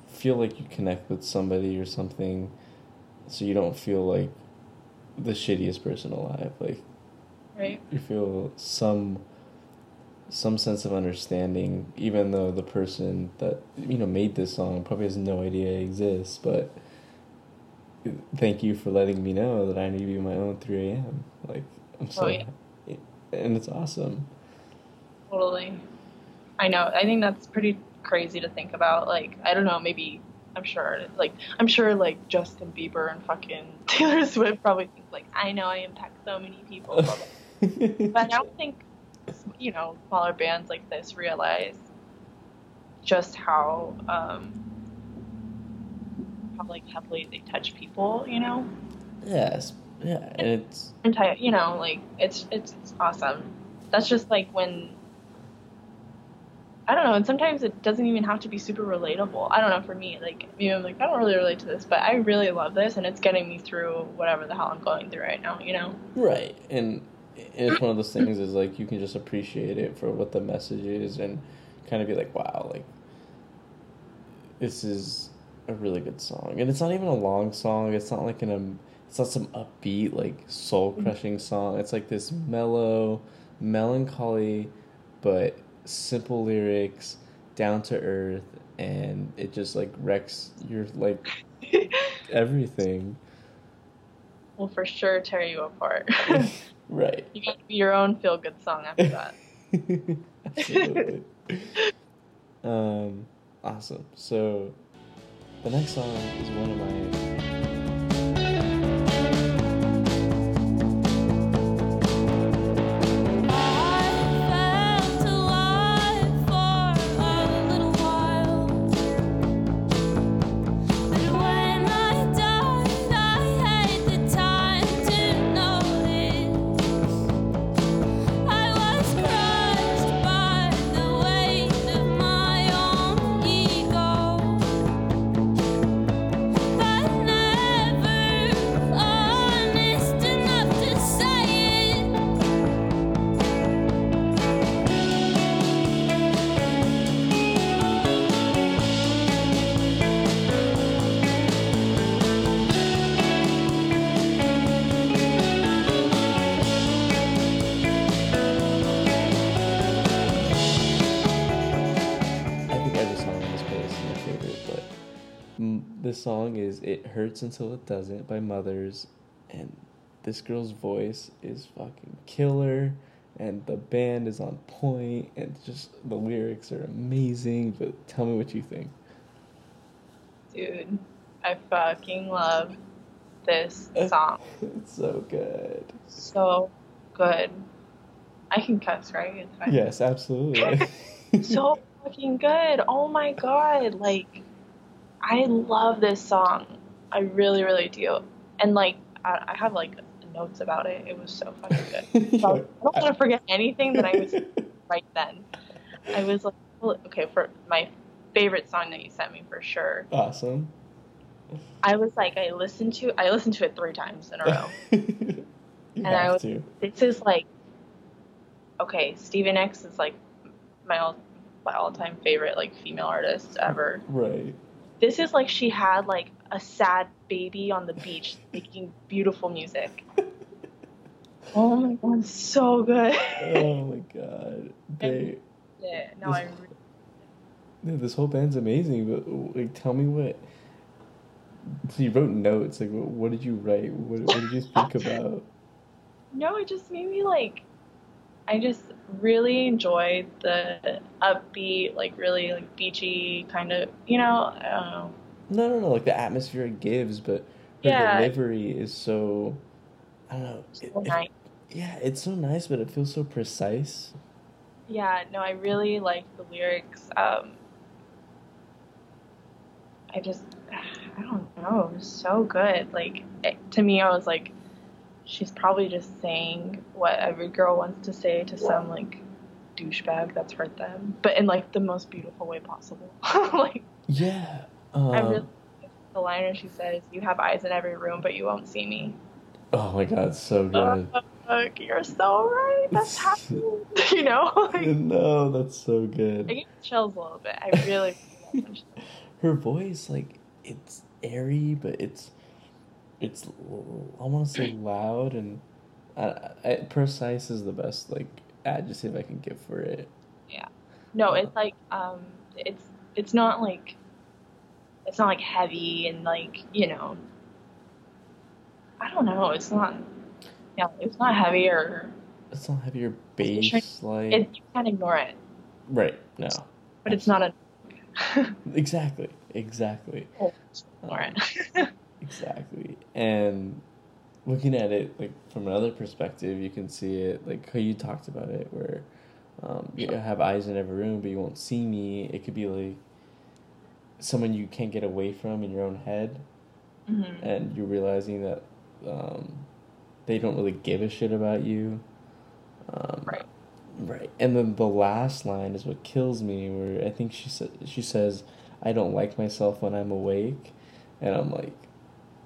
feel like you connect with somebody or something, so you don't feel like the shittiest person alive. Like. Right. You feel some some sense of understanding, even though the person that, you know, made this song probably has no idea it exists, but thank you for letting me know that I need to be my own three a.m. Like, I'm so... Oh, yeah. And it's awesome. Totally. I know. I think that's pretty crazy to think about. Like, I don't know, maybe... I'm sure, like, I'm sure, like, Justin Bieber and fucking Taylor Swift probably think, like, I know I impact so many people. But I don't think, you know, smaller bands like this realize just how, um, how, like, heavily they touch people, you know? Yes. Yeah, and it's... Entire, you know, like, it's, it's, it's awesome. That's just, like, when... I don't know, and sometimes it doesn't even have to be super relatable. I don't know, for me, like, you know, I'm like, I don't really relate to this, but I really love this, and it's getting me through whatever the hell I'm going through right now, you know? Right, and it's one of those things is, like, you can just appreciate it for what the message is and kind of be like, wow, like, this is a really good song. And it's not even a long song. It's not like an, um, it's not some upbeat, like, soul-crushing song. It's like this mellow, melancholy, but... simple lyrics, down to earth, and it just like wrecks your like everything. Will for sure tear you apart. Right. You gotta be your own feel good song after that. Absolutely. um awesome. So the next song is one of my this song is It Hurts Until It Doesn't by Mothers, and this girl's voice is fucking killer, and the band is on point, and just the lyrics are amazing, but tell me what you think. Dude, I fucking love this song. It's so good. So good. I can cuss, right? It's fine. Yes, absolutely. So fucking good. Oh my god. Like, I love this song. I really, really do. And, like, I, I have, like, notes about it. It was so fucking good. So I don't want to forget anything that I was right then. I was like, well, okay, for my favorite song that you sent me for sure. Awesome. I was like, I listened to I listened to it three times in a row. you and have I was to. This is like, okay, Stevie Nicks is like my all my all time favorite like female artist ever. Right. This is like she had like a sad baby on the beach making beautiful music. Oh my god, so good. Oh my god. They Yeah, no this, I really yeah, this whole band's amazing, but like tell me what so you wrote notes, like what, what did you write? What, what did you speak about? No, it just made me like I just really enjoyed the upbeat, like really like beachy kind of, you know, I don't know. No, no, no, like the atmosphere it gives, but her yeah. delivery is so, I don't know. So it, nice. It, yeah, it's so nice, but it feels so precise. Yeah, no, I really like the lyrics. Um, I just, I don't know, it was so good. Like, it, to me, I was like, she's probably just saying what every girl wants to say to some, like, douchebag that's hurt them. But in, like, the most beautiful way possible. Like, yeah. Um, I really like the line where she says, you have eyes in every room, but you won't see me. Oh, my God, so good. Uh, like, you're so right. That's happening. You know? Like, no, that's so good. I get chills a little bit. I really love her. Her voice, like, it's airy, but it's... It's, I want to say loud and uh, I, precise is the best, like, adjective I can give for it. Yeah. No, uh, it's like, um, it's, it's not like, it's not like heavy and like, you know, I don't know. It's not, yeah, it's not heavy or. It's not heavy or bass, like. It, you can't ignore it. Right. No. But it's not a. Exactly. Exactly. Oh, ignore um, it. Exactly. And looking at it like from another perspective, you can see it like how you talked about it, where um, you have eyes in every room, but you won't see me. It could be like someone you can't get away from in your own head, mm-hmm. and you're realizing that um, they don't really give a shit about you. Um, right. Right. And then the last line is what kills me, where I think she sa- she says, "I don't like myself when I'm awake," and I'm like.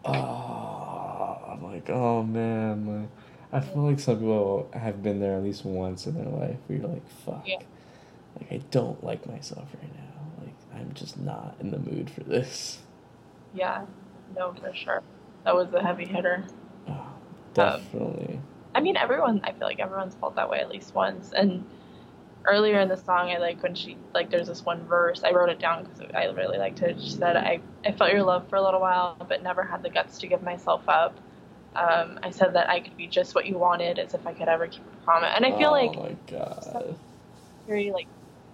Oh, I'm like, oh man, I feel like some people have been there at least once in their life where you're like, fuck, yeah. Like I don't like myself right now. Like I'm just not in the mood for this. Yeah, no, for sure. That was a heavy hitter. Oh, definitely. Um, I mean, everyone. I feel like everyone's felt that way at least once. And earlier in the song, I like when she like there's this one verse. I wrote it down because I really liked it. She said, "I I felt your love for a little while, but never had the guts to give myself up. Um, I said that I could be just what you wanted, as if I could ever keep a promise." And I feel oh like, my God, very like,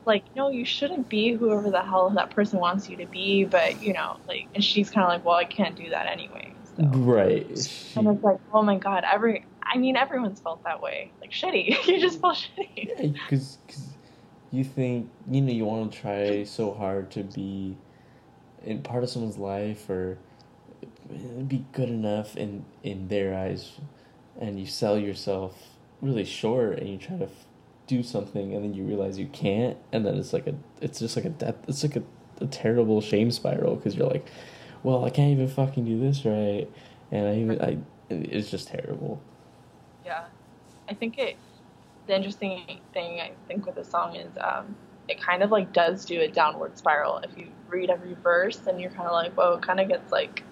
like no, you shouldn't be whoever the hell that person wants you to be. But you know, like, and she's kind of like, well, I can't do that anyway. So. Right. And it's like, oh my God, every. I mean, everyone's felt that way. Like, shitty. You just feel shitty. Yeah, because you think, you know, you want to try so hard to be in part of someone's life or be good enough in, in their eyes, and you sell yourself really short, and you try to f- do something, and then you realize you can't, and then it's like a, it's just like a death, it's like a, a terrible shame spiral, because you're like, well, I can't even fucking do this right, and I even, I, it's just terrible. Yeah, I think it, the interesting thing I think with the song is um, it kind of like does do a downward spiral. If you read every verse, then you're kind of like, whoa, it kind of gets like,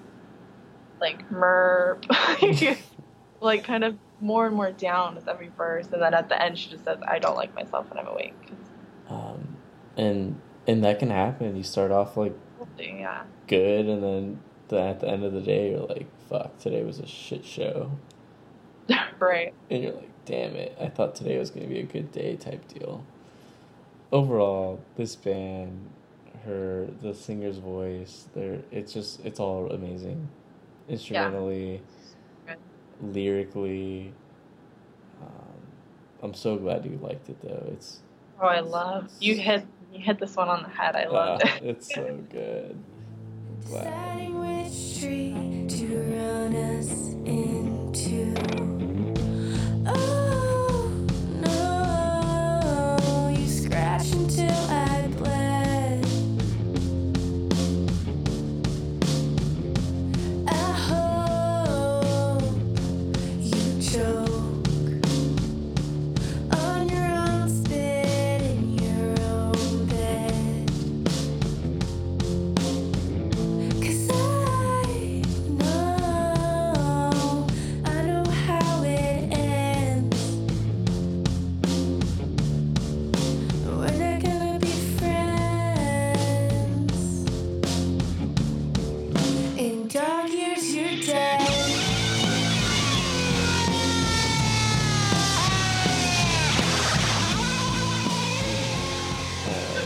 like merp, like kind of more and more down with every verse. And then at the end, she just says, I don't like myself when I'm awake. Um, and, and that can happen. You start off like yeah. good and then then at the end of the day, you're like, fuck, today was a shit show. Right. And you're like, damn it, I thought today was going to be a good day type deal. Overall, this band, her, the singer's voice, they're, it's just, it's all amazing. Instrumentally, yeah. Lyrically. Um, I'm so glad you liked it, though. It's Oh, I love, you hit, you hit this one on the head. I loved uh, it. It's so good. Wow. Deciding which tree to run us into. Oh, no, you scratch until I bled. I hope you choke on your own spit in your own bed. 'Cause I know, I know how it ends. We're not gonna be friends. In dog years, you're dead. Um,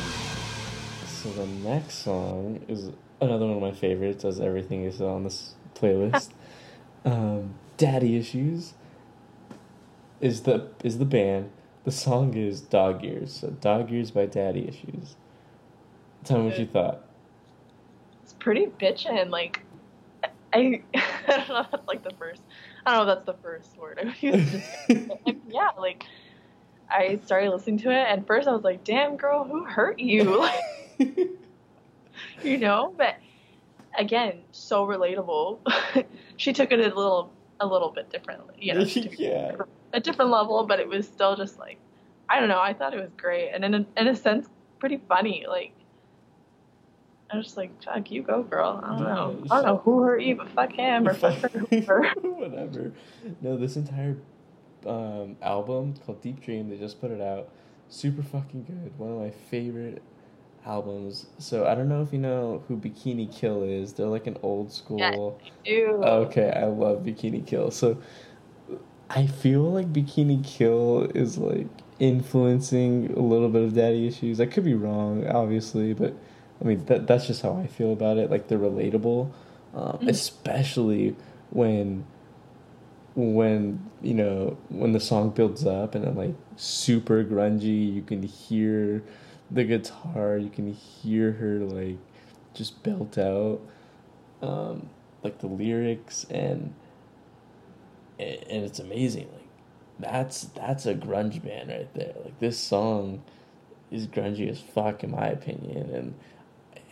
so the next song is another one of my favorites, as everything is on this playlist. um, Daddy Issues is the is the band. The song is Dog Years. So Dog Years by Daddy Issues. Tell me what you thought. It's pretty bitchin', like, I, I don't know if that's like the first, I don't know if that's the first word I would use. Just, like, yeah, like, I started listening to it, and first I was like, damn, girl, who hurt you? Like, you know, but again, so relatable. She took it a little, a little bit differently, you know, she took it Yeah. a different level, but it was still just like, I don't know, I thought it was great, and in a, in a sense, pretty funny. Like, I was just like, fuck, you go, girl. I don't know, I don't know who hurt you, but fuck him or fuck her, whoever. Whatever. No, this entire um, album called Deep Dream, they just put it out. Super fucking good. One of my favorite albums. So I don't know if you know who Bikini Kill is. They're like an old school. Yes, I do. Okay, I love Bikini Kill. So I feel like Bikini Kill is like influencing a little bit of Daddy Issues. I could be wrong, obviously, but I mean, that that's just how I feel about it. Like, they're relatable, um, mm-hmm. especially when, when, you know, when the song builds up and then, like, super grungy, you can hear the guitar, you can hear her, like, just belt out, um, like, the lyrics, and, and it's amazing. Like, that's, that's a grunge band right there. Like, this song is grungy as fuck, in my opinion, and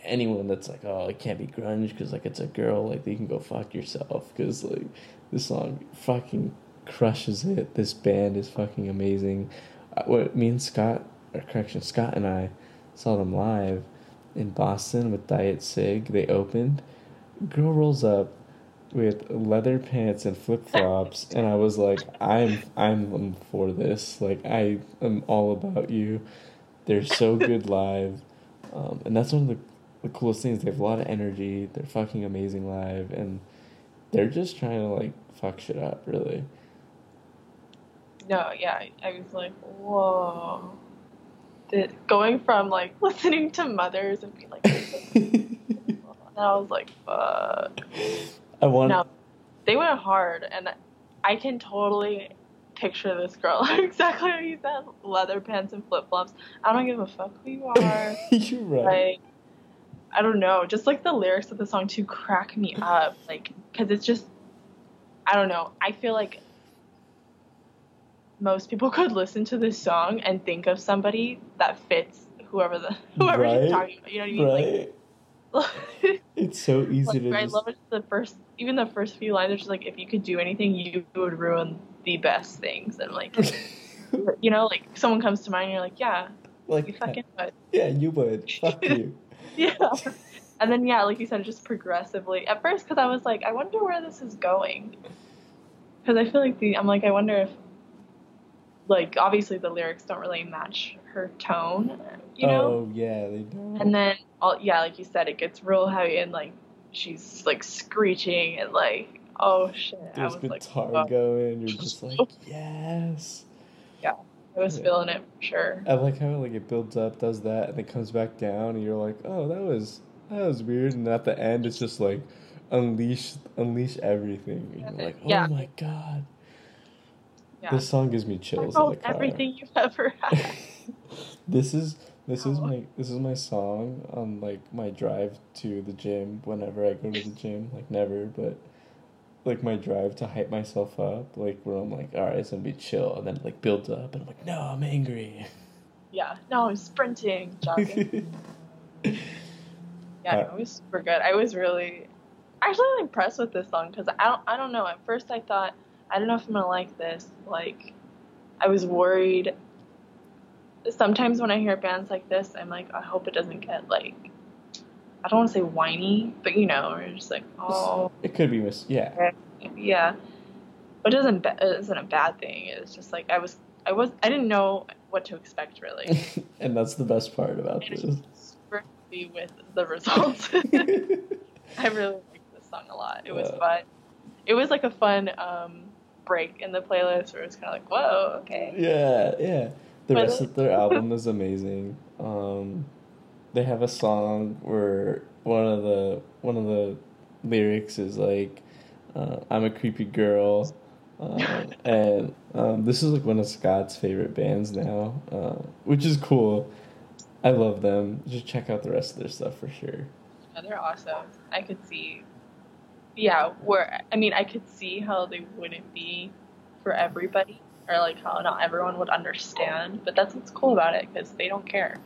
anyone that's like, oh, it can't be grunge because, like, it's a girl, like, you can go fuck yourself, because, like, this song fucking crushes it. This band is fucking amazing. What me and Scott, or correction, Scott and I saw them live in Boston with Diet Cig. They opened. Girl rolls up with leather pants and flip flops, and I was like, I'm I'm for this. Like, I am all about you. They're so good live, um, and that's one of the the coolest things. They have a lot of energy. They're fucking amazing live, and they're just trying to, like, fuck shit up, really. No, yeah, I was like, whoa. The, going from, like, listening to Mothers and being like, and I was like, fuck. I want. No, they went hard, and I can totally picture this girl. Exactly what you said. Leather pants and flip flops. I don't give a fuck who you are. You're right. Like, I don't know. Just, like, the lyrics of the song too crack me up. Like, because it's just, I don't know. I feel like most people could listen to this song and think of somebody that fits whoever the whoever right? she's talking about. You know what I mean? Right. Like, it's so easy like, to. Right? Just... I love it. The first, even the first few lines are just like, if you could do anything, you would ruin the best things, and like you know, like, someone comes to mind and you're like, yeah, like, you fucking would. Yeah, you would. Fuck you. Yeah. And then, yeah, like you said, just progressively at first, because I was like, I wonder where this is going, because I feel like the I'm like I wonder if, like, obviously the lyrics don't really match her tone, you know? Oh yeah, they don't. And then all yeah, like you said, it gets real heavy, and like she's like screeching and like, oh shit. There's I was guitar like, oh. going. You're just like, yes. Yeah, I was yeah. feeling it for sure. I like how like it builds up, does that, and it comes back down, and you're like, oh, that was that was weird. And at the end, it's just like unleash unleash everything. And you're like, oh yeah. my god. Yeah. This song gives me chills. Oh, everything you've ever had. This is this is my this is my song on like my drive to the gym. Whenever I go to the gym, like never, but like my drive to hype myself up, like where I'm like, all right, it's gonna be chill, and then like builds up, and I'm like, no, I'm angry. Yeah, no, I'm sprinting, jogging. Yeah, uh, it was super good. I was really actually impressed with this song because I don't I don't know. At first, I thought. I don't know if I'm gonna like this. Like, I was worried. Sometimes when I hear bands like this, I'm like, I hope it doesn't get like, I don't want to say whiny, but you know, we're just like, oh, it could be mis. Yeah, yeah. But it doesn't. It isn't a bad thing. It's just like I was. I was. I didn't know what to expect really. And that's the best part about and this. Super happy with the results. I really liked this song a lot. It was uh, fun. It was like a fun. Um, break in the playlist where it's kind of like, whoa, okay. Yeah, yeah. The rest of their album is amazing. Um, they have a song where one of the one of the lyrics is like, uh, "I'm a creepy girl," uh, and um, this is like one of Scott's favorite bands now, uh, which is cool. I love them. Just check out the rest of their stuff for sure. Yeah, they're awesome. I could see. Yeah, where I mean, I could see how they wouldn't be for everybody, or like how not everyone would understand. But that's what's cool about it, because they don't care.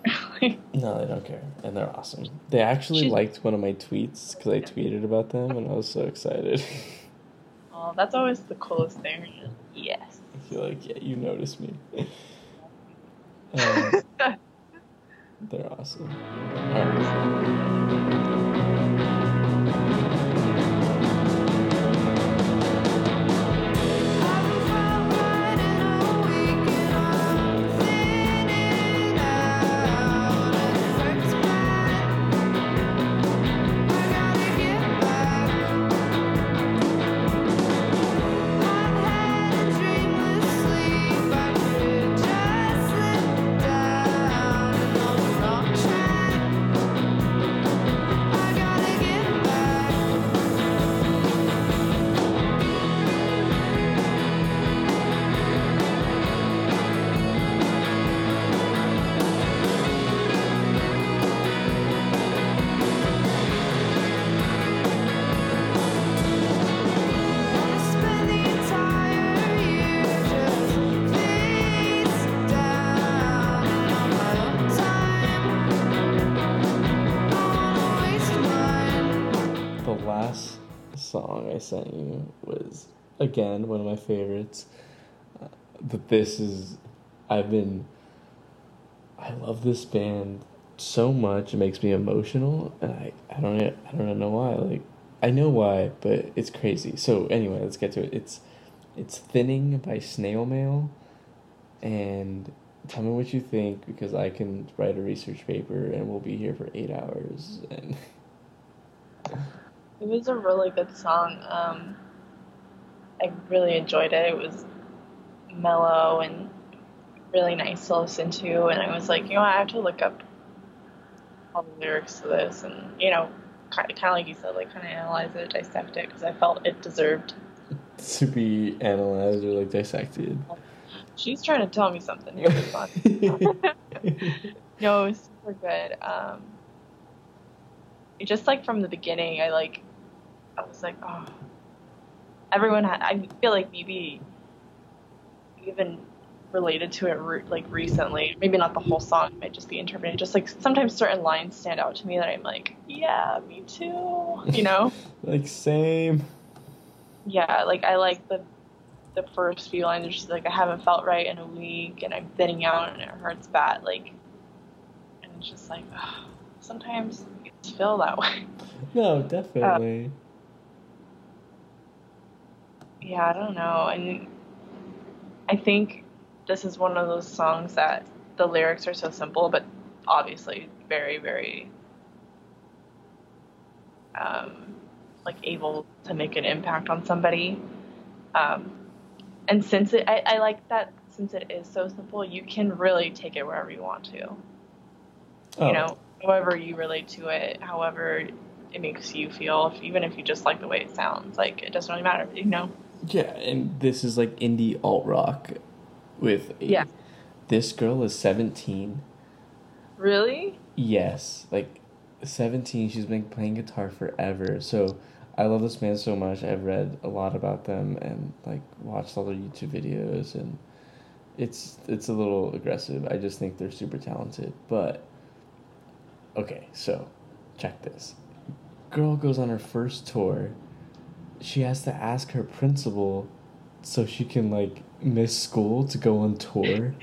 Like, no, they don't care, and they're awesome. They actually she, liked one of my tweets because I yeah. tweeted about them, and I was so excited. Oh, that's always the coolest thing. Just, yes. I feel like yeah, you noticed me. um, they're awesome. All right. Sent you was again one of my favorites, uh, but this is I've been I love this band so much, it makes me emotional, and I, I don't I don't know why, like I know why, but it's crazy. So anyway, let's get to it. It's it's Thinning by Snail Mail, and tell me what you think, because I can write a research paper and we'll be here for eight hours. And it was a really good song. Um, I really enjoyed it. It was mellow and really nice to listen to. And I was like, you know, I have to look up all the lyrics to this. And, you know, kind of like you said, like kind of analyze it, dissect it, because I felt it deserved to be analyzed or like dissected. She's trying to tell me something here. No, it was super good. Um, just like from the beginning, I like. I was like, oh, everyone had, I feel like maybe even related to it re- like recently, maybe not the whole song, it might just be interpreted, just like sometimes certain lines stand out to me that I'm like, yeah, me too, you know? Like same. Yeah, like I like the the first few lines, just like, I haven't felt right in a week, and I'm thinning out, and it hurts bad, like, and it's just like, oh, sometimes it's feel that way. No, definitely. Um, yeah, I don't know. I mean, I think this is one of those songs that the lyrics are so simple, but obviously very, very um, like able to make an impact on somebody. Um, and since it, I, I like that since it is so simple, you can really take it wherever you want to. Oh. You know, however you relate to it, however it makes you feel, if, even if you just like the way it sounds, like it doesn't really matter, you know? Yeah, and this is like indie alt rock with a, yeah. This girl is seventeen. Really? Yes, like seventeen. She's been playing guitar forever. So I love this band so much. I've read a lot about them and like watched all their YouTube videos, and it's it's a little aggressive. I just think they're super talented. But okay, so check this. Girl goes on her first tour. She has to ask her principal so she can, like, miss school to go on tour.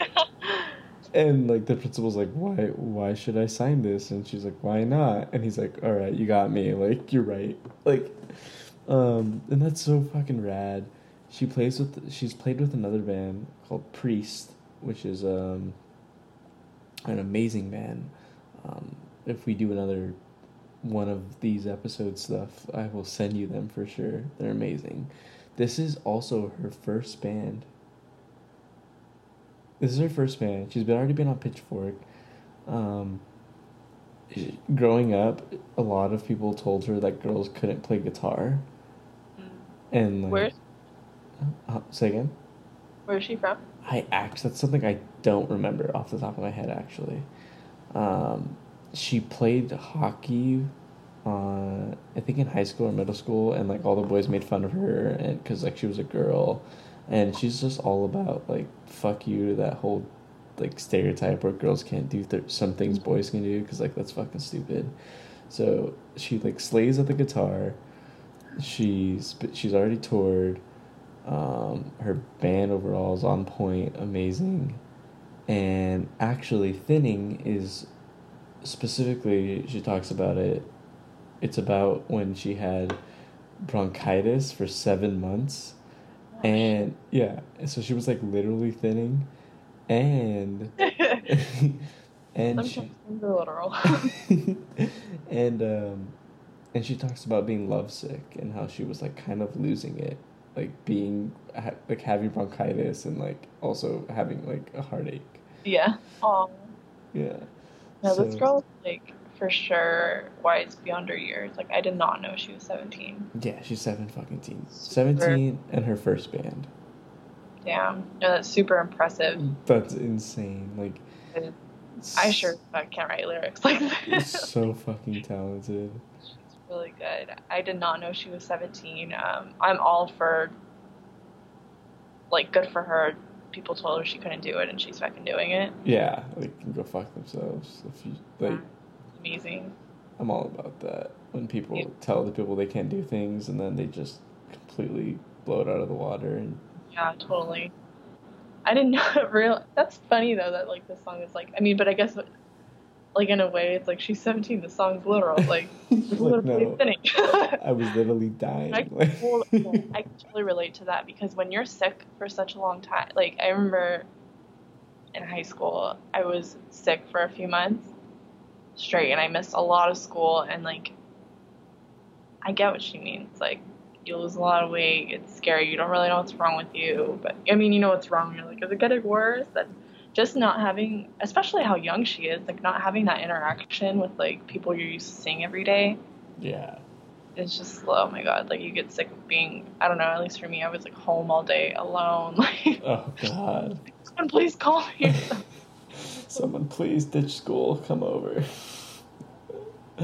And, like, the principal's like, why why should I sign this? And she's like, why not? And he's like, all right, you got me. Like, you're right. Like, um, and that's so fucking rad. She plays with, she's played with another band called Priest, which is, um, an amazing band. Um, if we do another one of these episode stuff, I will send you them for sure. They're amazing. This is also her first band. This is her first band. She's been, already been on Pitchfork. Um, she, growing up, a lot of people told her that girls couldn't play guitar. And like, where? Uh, say again? Where is she from? I actually, that's something I don't remember off the top of my head, actually. Um, she played hockey, uh, I think in high school or middle school, and like all the boys made fun of her, and because like she was a girl, and she's just all about like fuck you to that whole like stereotype where girls can't do th- some things boys can do, because like that's fucking stupid. So she like slays at the guitar. She's she's already toured. Um, her band overall is on point, amazing, and actually thinning is. Specifically, she talks about it. It's about when she had bronchitis for seven months. Gosh. And yeah, so she was like literally thinning. And and she, literal. and um and she talks about being lovesick and how she was like kind of losing it, like being ha- like having bronchitis and like also having like a heartache. Yeah. Oh. Yeah. No, so, this girl is, like, for sure wise beyond her years. Like, I did not know she was seventeen. Yeah, she's seven fucking teens. seventeen and her first band. Yeah. No, that's super impressive. That's insane. Like, and I sure I can't write lyrics like that. So fucking talented. She's really good. I did not know she was seventeen. Um, I'm all for, like, good for her. People told her she couldn't do it, and she's fucking doing it. Yeah, they can go fuck themselves. If you, like, amazing. I'm all about that. When people yeah. tell the people they can't do things, and then they just completely blow it out of the water. And yeah, totally. I did not real. That's funny though. That like this song is like. I mean, but I guess like in a way, it's like she's seventeen. The song's literal. Like, like literally no, I was literally dying. I can totally, I can totally relate to that, because when you're sick for such a long time, like I remember in high school, I was sick for a few months straight, and I missed a lot of school. And like, I get what she means. Like, you lose a lot of weight. It's scary. You don't really know what's wrong with you, but I mean, you know what's wrong. You're like, is it getting worse? And just not having, especially how young she is, like not having that interaction with like people you're used to seeing every day. Yeah. It's just, oh my God, like you get sick of being, I don't know, at least for me, I was like home all day alone. Like, oh God. Someone please call me. Someone please ditch school, come over.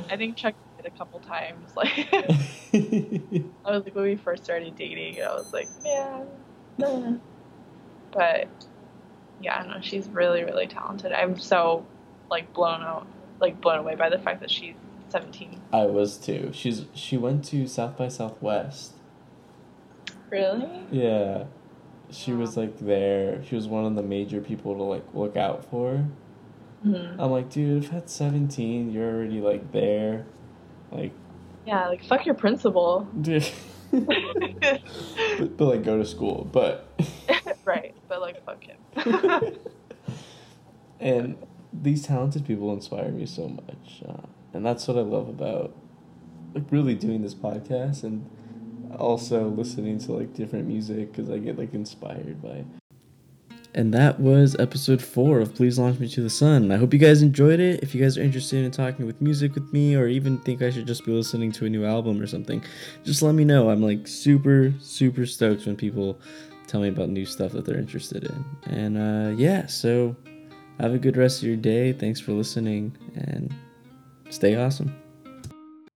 I think Chuck did a couple times. Like, I was like, when we first started dating, I was like, yeah, nah. But yeah, no, she's really, really talented. I'm so, like, blown out, like, blown away by the fact that she's seventeen. I was, too. She's She went to South by Southwest. Really? Yeah. She yeah. was, like, there. She was one of the major people to, like, look out for. Mm-hmm. I'm like, dude, if at seventeen, you're already, like, there. Like. Yeah, like, fuck your principal. Dude. but, but, like, go to school. But. Right, but like fuck him. And these talented people inspire me so much, uh, and that's what I love about really doing this podcast and also listening to like different music because I get like inspired by it. And that was episode four of Please Launch Me to the Sun. I hope you guys enjoyed it. If you guys are interested in talking with music with me, or even think I should just be listening to a new album or something, just let me know. I'm like super, super stoked when people tell me about new stuff that they're interested in. And uh, yeah, so have a good rest of your day. Thanks for listening and stay awesome.